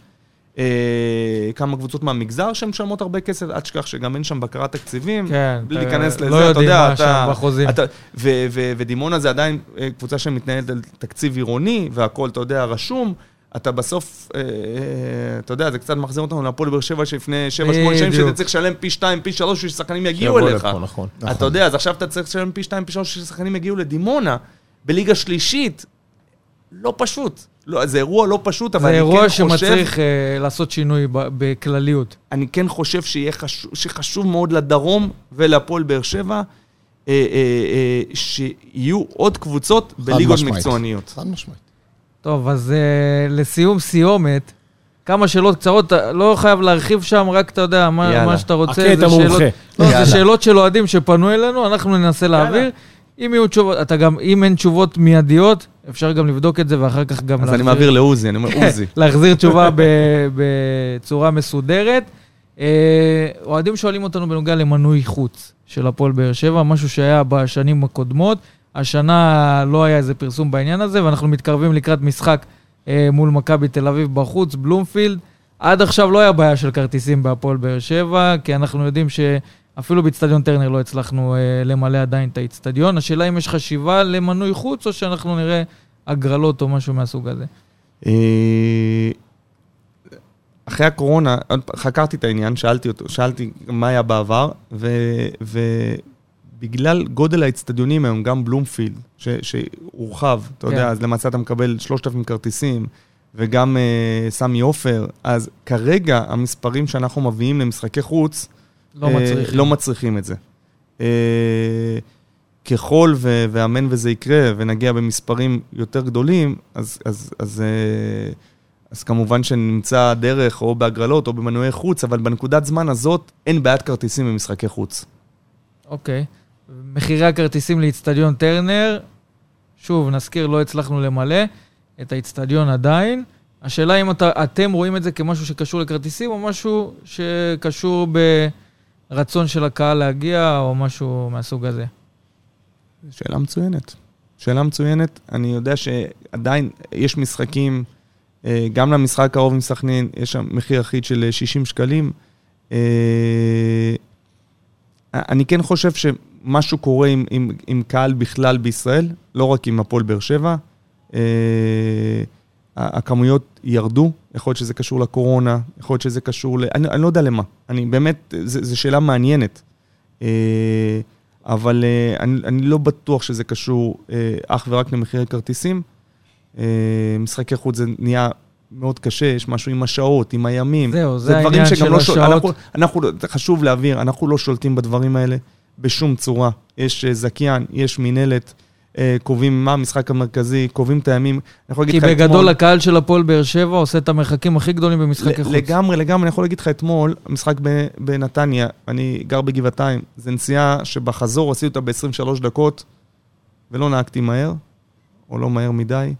כמה קבוצות מהמגזר שמשלמות הרבה כסף, עד שכך שגם אין שם בקרת תקציבים, בלי להיכנס לזה, אתה יודע, ודימונה זה עדיין קבוצה שמתנהלת על תקציב עירוני, והכל, אתה יודע, רשום, אתה בסוף, אתה יודע, זה קצת מחזיר אותנו לפועל באר שבע שלפני 7-8 שנים, שאתה צריך לשלם פי 2, פי 3, ששחקנים יגיעו אליך. אתה יודע, אז עכשיו אתה צריך לשלם פי 2, פי 3, ששחקנים יגיעו לדימונה, בליגה שלישית, לא פשוט. זה אירוע לא פשוט, אבל אני כן חושב... זה אירוע שמצריך לעשות שינוי בכלליות. אני כן חושב שחשוב מאוד לדרום ולפועל באר שבע, שיהיו עוד קבוצות בליגות מקצועניות. חד משמעית. טוב, אז לסיום סיומת, כמה שאלות קצרות, לא חייב להרחיב שם, רק אתה יודע מה שאתה רוצה. הקטע מומחה. לא, זה שאלות של אוהדים שפנו אלינו, אנחנו ננסה להעביר. אם יהיו תשובות, אתה גם, אם אין תשובות מיידיות, אפשר גם לבדוק את זה, ואחר כך גם... אז אני מעביר לאוזי, אני אומר אוזי. להחזיר תשובה בצורה מסודרת. אוהדים שואלים אותנו בנוגע למנוי חוץ של הפועל באר שבע, משהו שהיה בשנים הקודמות, השנה לא היה איזה פרסום בעניין הזה, ואנחנו מתקרבים לקראת משחק מול מכבי תל אביב בחוץ, בלומפילד. עד עכשיו לא היה בעיה של כרטיסים בהפועל באר שבע, כי אנחנו יודעים שאפילו באצטדיון טרנר לא הצלחנו למלא עדיין את האצטדיון. השאלה אם יש חשיבה למנוי חוץ, או שאנחנו נראה הגרלות או משהו מהסוג הזה. אחרי הקורונה, חקרתי את העניין, שאלתי מה היה בעבר, ובגלל גודל האצטדיונים היום, גם בלומפילד, שהורחב, אתה יודע, אז למצע אתה מקבל 3,000 כרטיסים, וגם סמי עופר, אז כרגע המספרים שאנחנו מביאים למשחקי חוץ, לא מצריכים את זה. ככל ואמן וזה יקרה, ונגיע במספרים יותר גדולים, אז כמובן שנמצא דרך או בהגרלות או במנועי חוץ, אבל בנקודת זמן הזאת אין בעיית כרטיסים במשחקי חוץ. אוקיי. מחירי הכרטיסים לאצטדיון טרנר, שוב, נזכיר, לא הצלחנו למלא את האצטדיון עדיין. השאלה אם אתם רואים את זה כמשהו שקשור לכרטיסים, או משהו שקשור ברצון של הקהל להגיע, או משהו מהסוג הזה. שאלה מצוינת. אני יודע שעדיין יש משחקים, גם למשחק קרוב עם סכנין, יש שם מחיר אחיד של 60 שקלים. אני כן חושב שמשהו קורה עם קהל בכלל בישראל, לא רק עם הפועל באר שבע. הכמויות ירדו, יכול להיות שזה קשור לקורונה, יכול להיות שזה קשור אני לא יודע למה. אני באמת, זו שאלה מעניינת. אבל אני לא בטוח שזה קשור אך ורק למחירי כרטיסים. משחקי חוץ זה נהיה מאוד קשה, יש משהו עם השעות, עם הימים. זהו, זה העניין של השעות. חשוב להבהיר, אנחנו לא שולטים בדברים האלה בשום צורה. יש זכיין, יש מנהלת, קובעים מה המשחק המרכזי, קובעים את הימים. כי בגדול הקהל של הפועל באר שבע עושה את המרחקים הכי גדולים במשחקי חוץ. לגמרי, אני יכול להגיד לך אתמול, המשחק בנתניה, אני גר בגבעתיים, זה נסיעה שבחזור עשיתי אותה ב-23 דקות, ולא נהגתי מהר. או לא מהר מדי,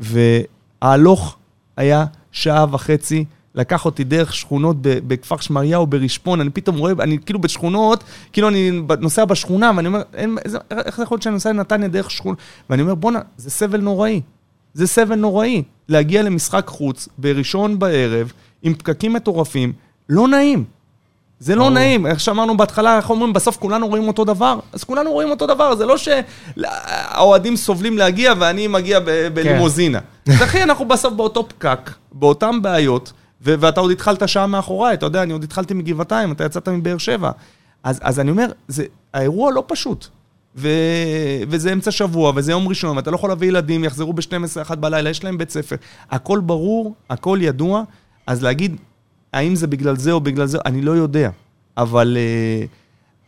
וההלוך היה שעה וחצי, לקח אותי דרך שכונות בכפר שמריה או ברשפון, אני פתאום רואה, אני כאילו בשכונות, כאילו אני נוסע בשכונה, ואני אומר, איך זה יכול להיות שאני נוסע לנתניה דרך שכונות, ואני אומר, בונה, זה סבל נוראי, להגיע למשחק חוץ, בראשון בערב, עם פקקים מטורפים, לא נעים, זה לא נעים, איך שאמרנו בהתחלה, איך אומרים, בסוף כולנו רואים אותו דבר, אז כולנו רואים אותו דבר, זה לא שהאוהדים סובלים להגיע ואני מגיע בלימוזינה. אז אחי, אנחנו בסוף באותו פקק, באותן בעיות, ואתה עוד התחלת שעה מאחוריי, אתה יודע, אני עוד התחלתי מגבעתיים, אתה יצאת מבאר שבע. אז אני אומר, האירוע לא פשוט, וזה אמצע שבוע, וזה יום ראשון, ואתה לא יכול להביא ילדים, יחזרו ב-12:00 בלילה, יש להם בית ספר. הכל ברור, הכל ידוע, אז להגיד, האם זה בגלל זה או בגלל זה, אני לא יודע. אבל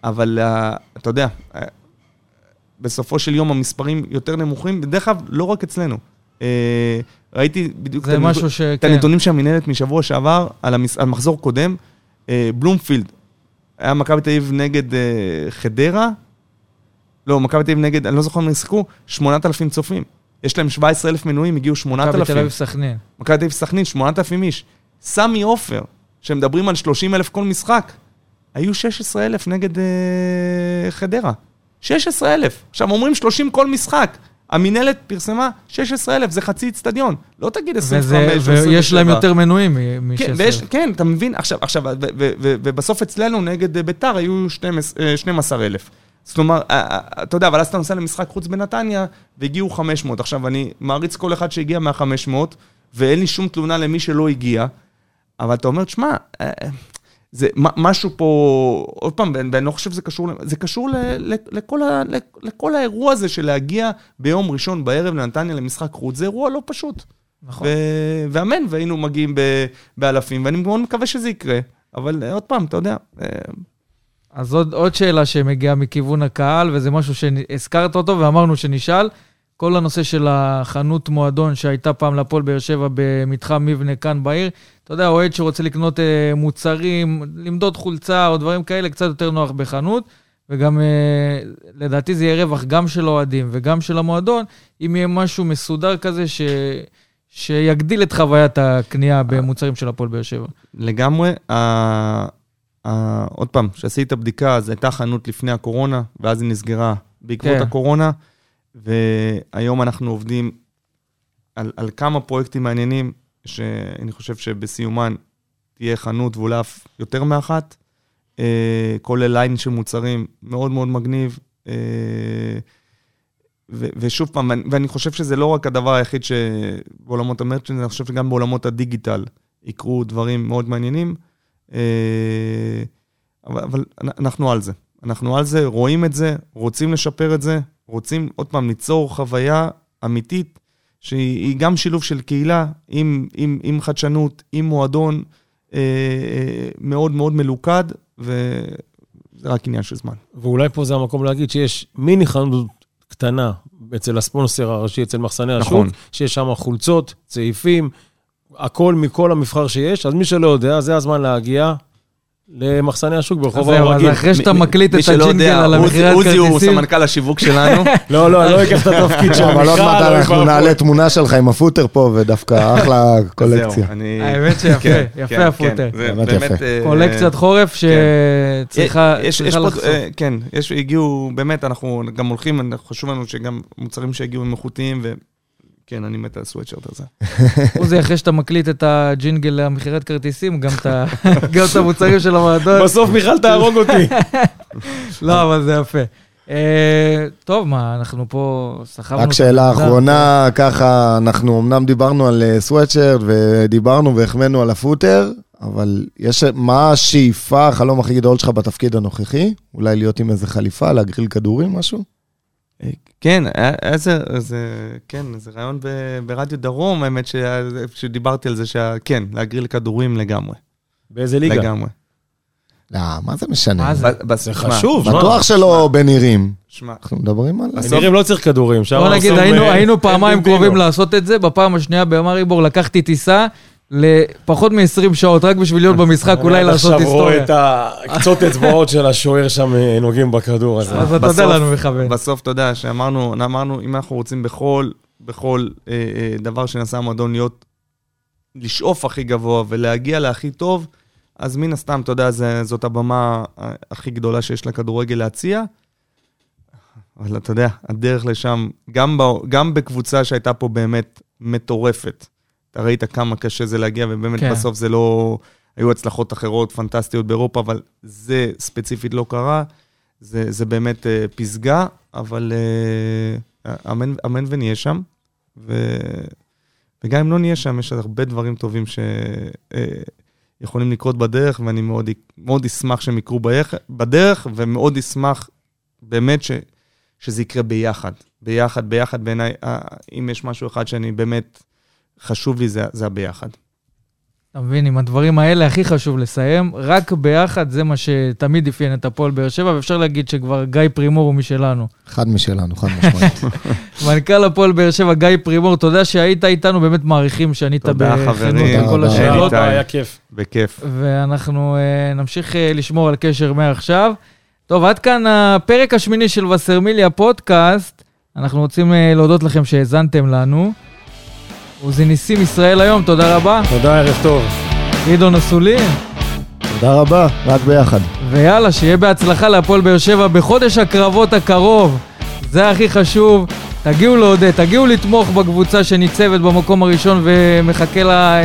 אתה יודע, בסופו של יום המספרים יותר נמוכים, בדרך כלל לא רק אצלנו. ראיתי בדיוק את הנתונים שהמנהלת משבוע שעבר על מחזור קודם, בלומפילד, היה מכבי תל אביב נגד חדרה, לא, מכבי תל אביב נגד, אני לא זוכר אם נשחקו, 8,000 צופים. יש להם 17,000 מנויים, הגיעו 8,000. מכבי תל אביב סכנין. 8,000 איש. סמי עופר, שמדברים על 30,000 כל משחק, היו 16,000 נגד חדרה. 16,000. עכשיו אומרים 30 כל משחק. המנהלת פרסמה 16,000, זה חצי אצטדיון. לא תגיד 25. ויש להם יותר מנויים מ-16,000. כן, אתה מבין? עכשיו, ובסוף אצלנו נגד ביתר היו 12,000. זאת אומרת, אתה יודע, אבל אז אתה נוסע למשחק חוץ בנתניה, והגיעו 500. עכשיו, אני מעריץ כל אחד שהגיע מה-500, ואין לי שום תלונה למי שלא הגיע, אבל אתה אומר, תשמע, זה משהו פה, עוד פעם, ואני לא חושב שזה קשור, זה קשור לכל האירוע הזה של להגיע ביום ראשון בערב לנתניה למשחק חוץ, זה אירוע לא פשוט. נכון. ואמן, והיינו מגיעים באלפים, ואני מאוד מקווה שזה יקרה, אבל עוד פעם, אתה יודע. אז עוד שאלה שמגיעה מכיוון הקהל, וזה משהו שהזכרת אותו ואמרנו שנשאל, כל הנושא של החנות מועדון שהייתה פעם לפועל באר שבע במתחם מבנה כאן בעיר, אתה יודע, אוהד שרוצה לקנות מוצרים, למדוד חולצה או דברים כאלה, קצת יותר נוח בחנות, וגם לדעתי זה יהיה רווח גם של אוהדים וגם של המועדון, אם יהיה משהו מסודר כזה שיגדיל את חוויית הקנייה במוצרים של הפועל באר שבע. לגמרי, עוד פעם, שעשיתי את הבדיקה, אז הייתה חנות לפני הקורונה, ואז היא נסגרה בעקבות הקורונה, והיום אנחנו עובדים על כמה פרויקטים מעניינים, שאני חושב שבסיומן תהיה חנות ואולי אף יותר מאחת, כולל ליין של מוצרים מאוד מאוד מגניב, ושוב פעם, ואני חושב שזה לא רק הדבר היחיד שבעולמות המרצ'נט, אני חושב שגם בעולמות הדיגיטל יקרו דברים מאוד מעניינים, אבל אנחנו על זה. אנחנו על זה, רואים את זה, רוצים לשפר את זה, רוצים עוד פעם ליצור חוויה אמיתית, שהיא גם שילוב של קהילה, עם חדשנות, עם מועדון, מאוד מאוד מלוכד, וזה רק עניין של זמן. ואולי פה זה המקום להגיד שיש מיני חנות קטנה, אצל הספונסר הראשי, אצל מחסני השוק, שיש שם חולצות, צעיפים, הכל מכל המבחר שיש, אז מי שלא יודע, זה הזמן להגיע למחסני השוק ברחוב הרגיל. אז אחרי שאתה מקליט את הג'ינגל על המחירת כרטיסים. עוזי הוא סמנכ"ל השיווק שלנו. לא, לא, אני לא אקח את התפקיד שלנו. אבל עוד מעט אנחנו נעלה תמונה שלך עם הפוטר פה, ודווקא אחלה קולקציה. האמת שיפה, יפה הפוטר. באמת קולקציית חורף שצריכה לחסוך. כן, הגיעו, באמת, אנחנו גם הולכים, חשוב לנו שגם מוצרים שהגיעו הם איכותיים, כן, אני מת על הסוויטשרט הזה. עוזי, אחרי שאתה מקליט את הג'ינגל למכירת כרטיסים, גם את המוצרים של המועדון. בסוף מיכל תהרוג אותי. לא, אבל זה יפה. טוב, מה, אנחנו פה סחבנו... רק שאלה אחרונה, ככה, אנחנו אמנם דיברנו על סוויטשרט, ודיברנו והחמנו על הפוטר, אבל מה השאיפה, החלום הכי גדול שלך בתפקיד הנוכחי? אולי להיות עם איזה חליפה, להגריל כדורים, משהו? כן, זה רעיון ברדיו דרום, האמת שדיברתי על זה, כן, להגריל כדורים לגמרי. באיזה ליגה? לגמרי. לא, מה זה משנה? זה חשוב. בטוח שלא בנירים. אנחנו מדברים על... בנירים לא צריך כדורים. בוא נגיד, היינו פעמיים קרובים לעשות את זה, בפעם השנייה במריבור לקחתי טיסה, לפחות מ-20 שעות, רק בשביל להיות במשחק, אולי לעשות היסטוריה. עכשיו רואה את הקצות אצבעות של השוער שם נוגעים בכדור הזה. אז אתה יודע לנו מכוון. בסוף, אתה יודע, שאמרנו, אם אנחנו רוצים בכל דבר שנסע המועדון להיות, לשאוף הכי גבוה ולהגיע להכי טוב, אז מן הסתם, אתה יודע, זאת הבמה הכי גדולה שיש לכדורגל להציע. אבל אתה יודע, הדרך לשם, גם בקבוצה שהייתה פה באמת מטורפת, אתה ראית כמה קשה זה להגיע, ובאמת בסוף זה לא... היו הצלחות אחרות, פנטסטיות באירופה, אבל זה ספציפית לא קרה, זה באמת פסגה, אבל אמן ונהיה שם, וגם אם לא נהיה שם, יש הרבה דברים טובים שיכולים לקרות בדרך, ואני מאוד אשמח שהם יקרו בדרך, ומאוד אשמח באמת שזה יקרה ביחד, בעיניי, אם יש משהו אחד שאני באמת... חשוב לי, זה הביחד. אתה מבין, עם הדברים האלה הכי חשוב לסיים, רק ביחד זה מה שתמיד יפיין את הפועל באר שבע, ואפשר להגיד שכבר גיא פרימור הוא משלנו. חד משמעית. מנכ"ל הפועל באר שבע, גיא פרימור, תודה שהיית איתנו, באמת מעריכים שענית בחינוך על כל השאלות. היה כיף. בכיף. ואנחנו נמשיך לשמור על קשר מעכשיו. טוב, עד כאן הפרק השמיני של וסרמיליה פודקאסט. אנחנו רוצים להודות לכם שהאזנתם לנו. עוזי ניסים ישראל היום, תודה רבה. תודה, ערב טוב. עידו נסולין. תודה רבה, רק ביחד. ויאללה, שיהיה בהצלחה להפועל באר שבע בחודש הקרבות הקרוב. זה הכי חשוב. תגיעו לעודד, תגיעו לתמוך בקבוצה שניצבת במקום הראשון ומחכה לה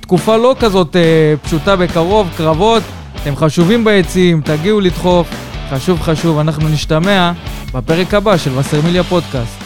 תקופה לא כזאת פשוטה בקרוב, קרבות. אתם חשובים ביציעים, תגיעו לדחוף. חשוב, אנחנו נשתמע בפרק הבא של וסרמיליה פודקאסט.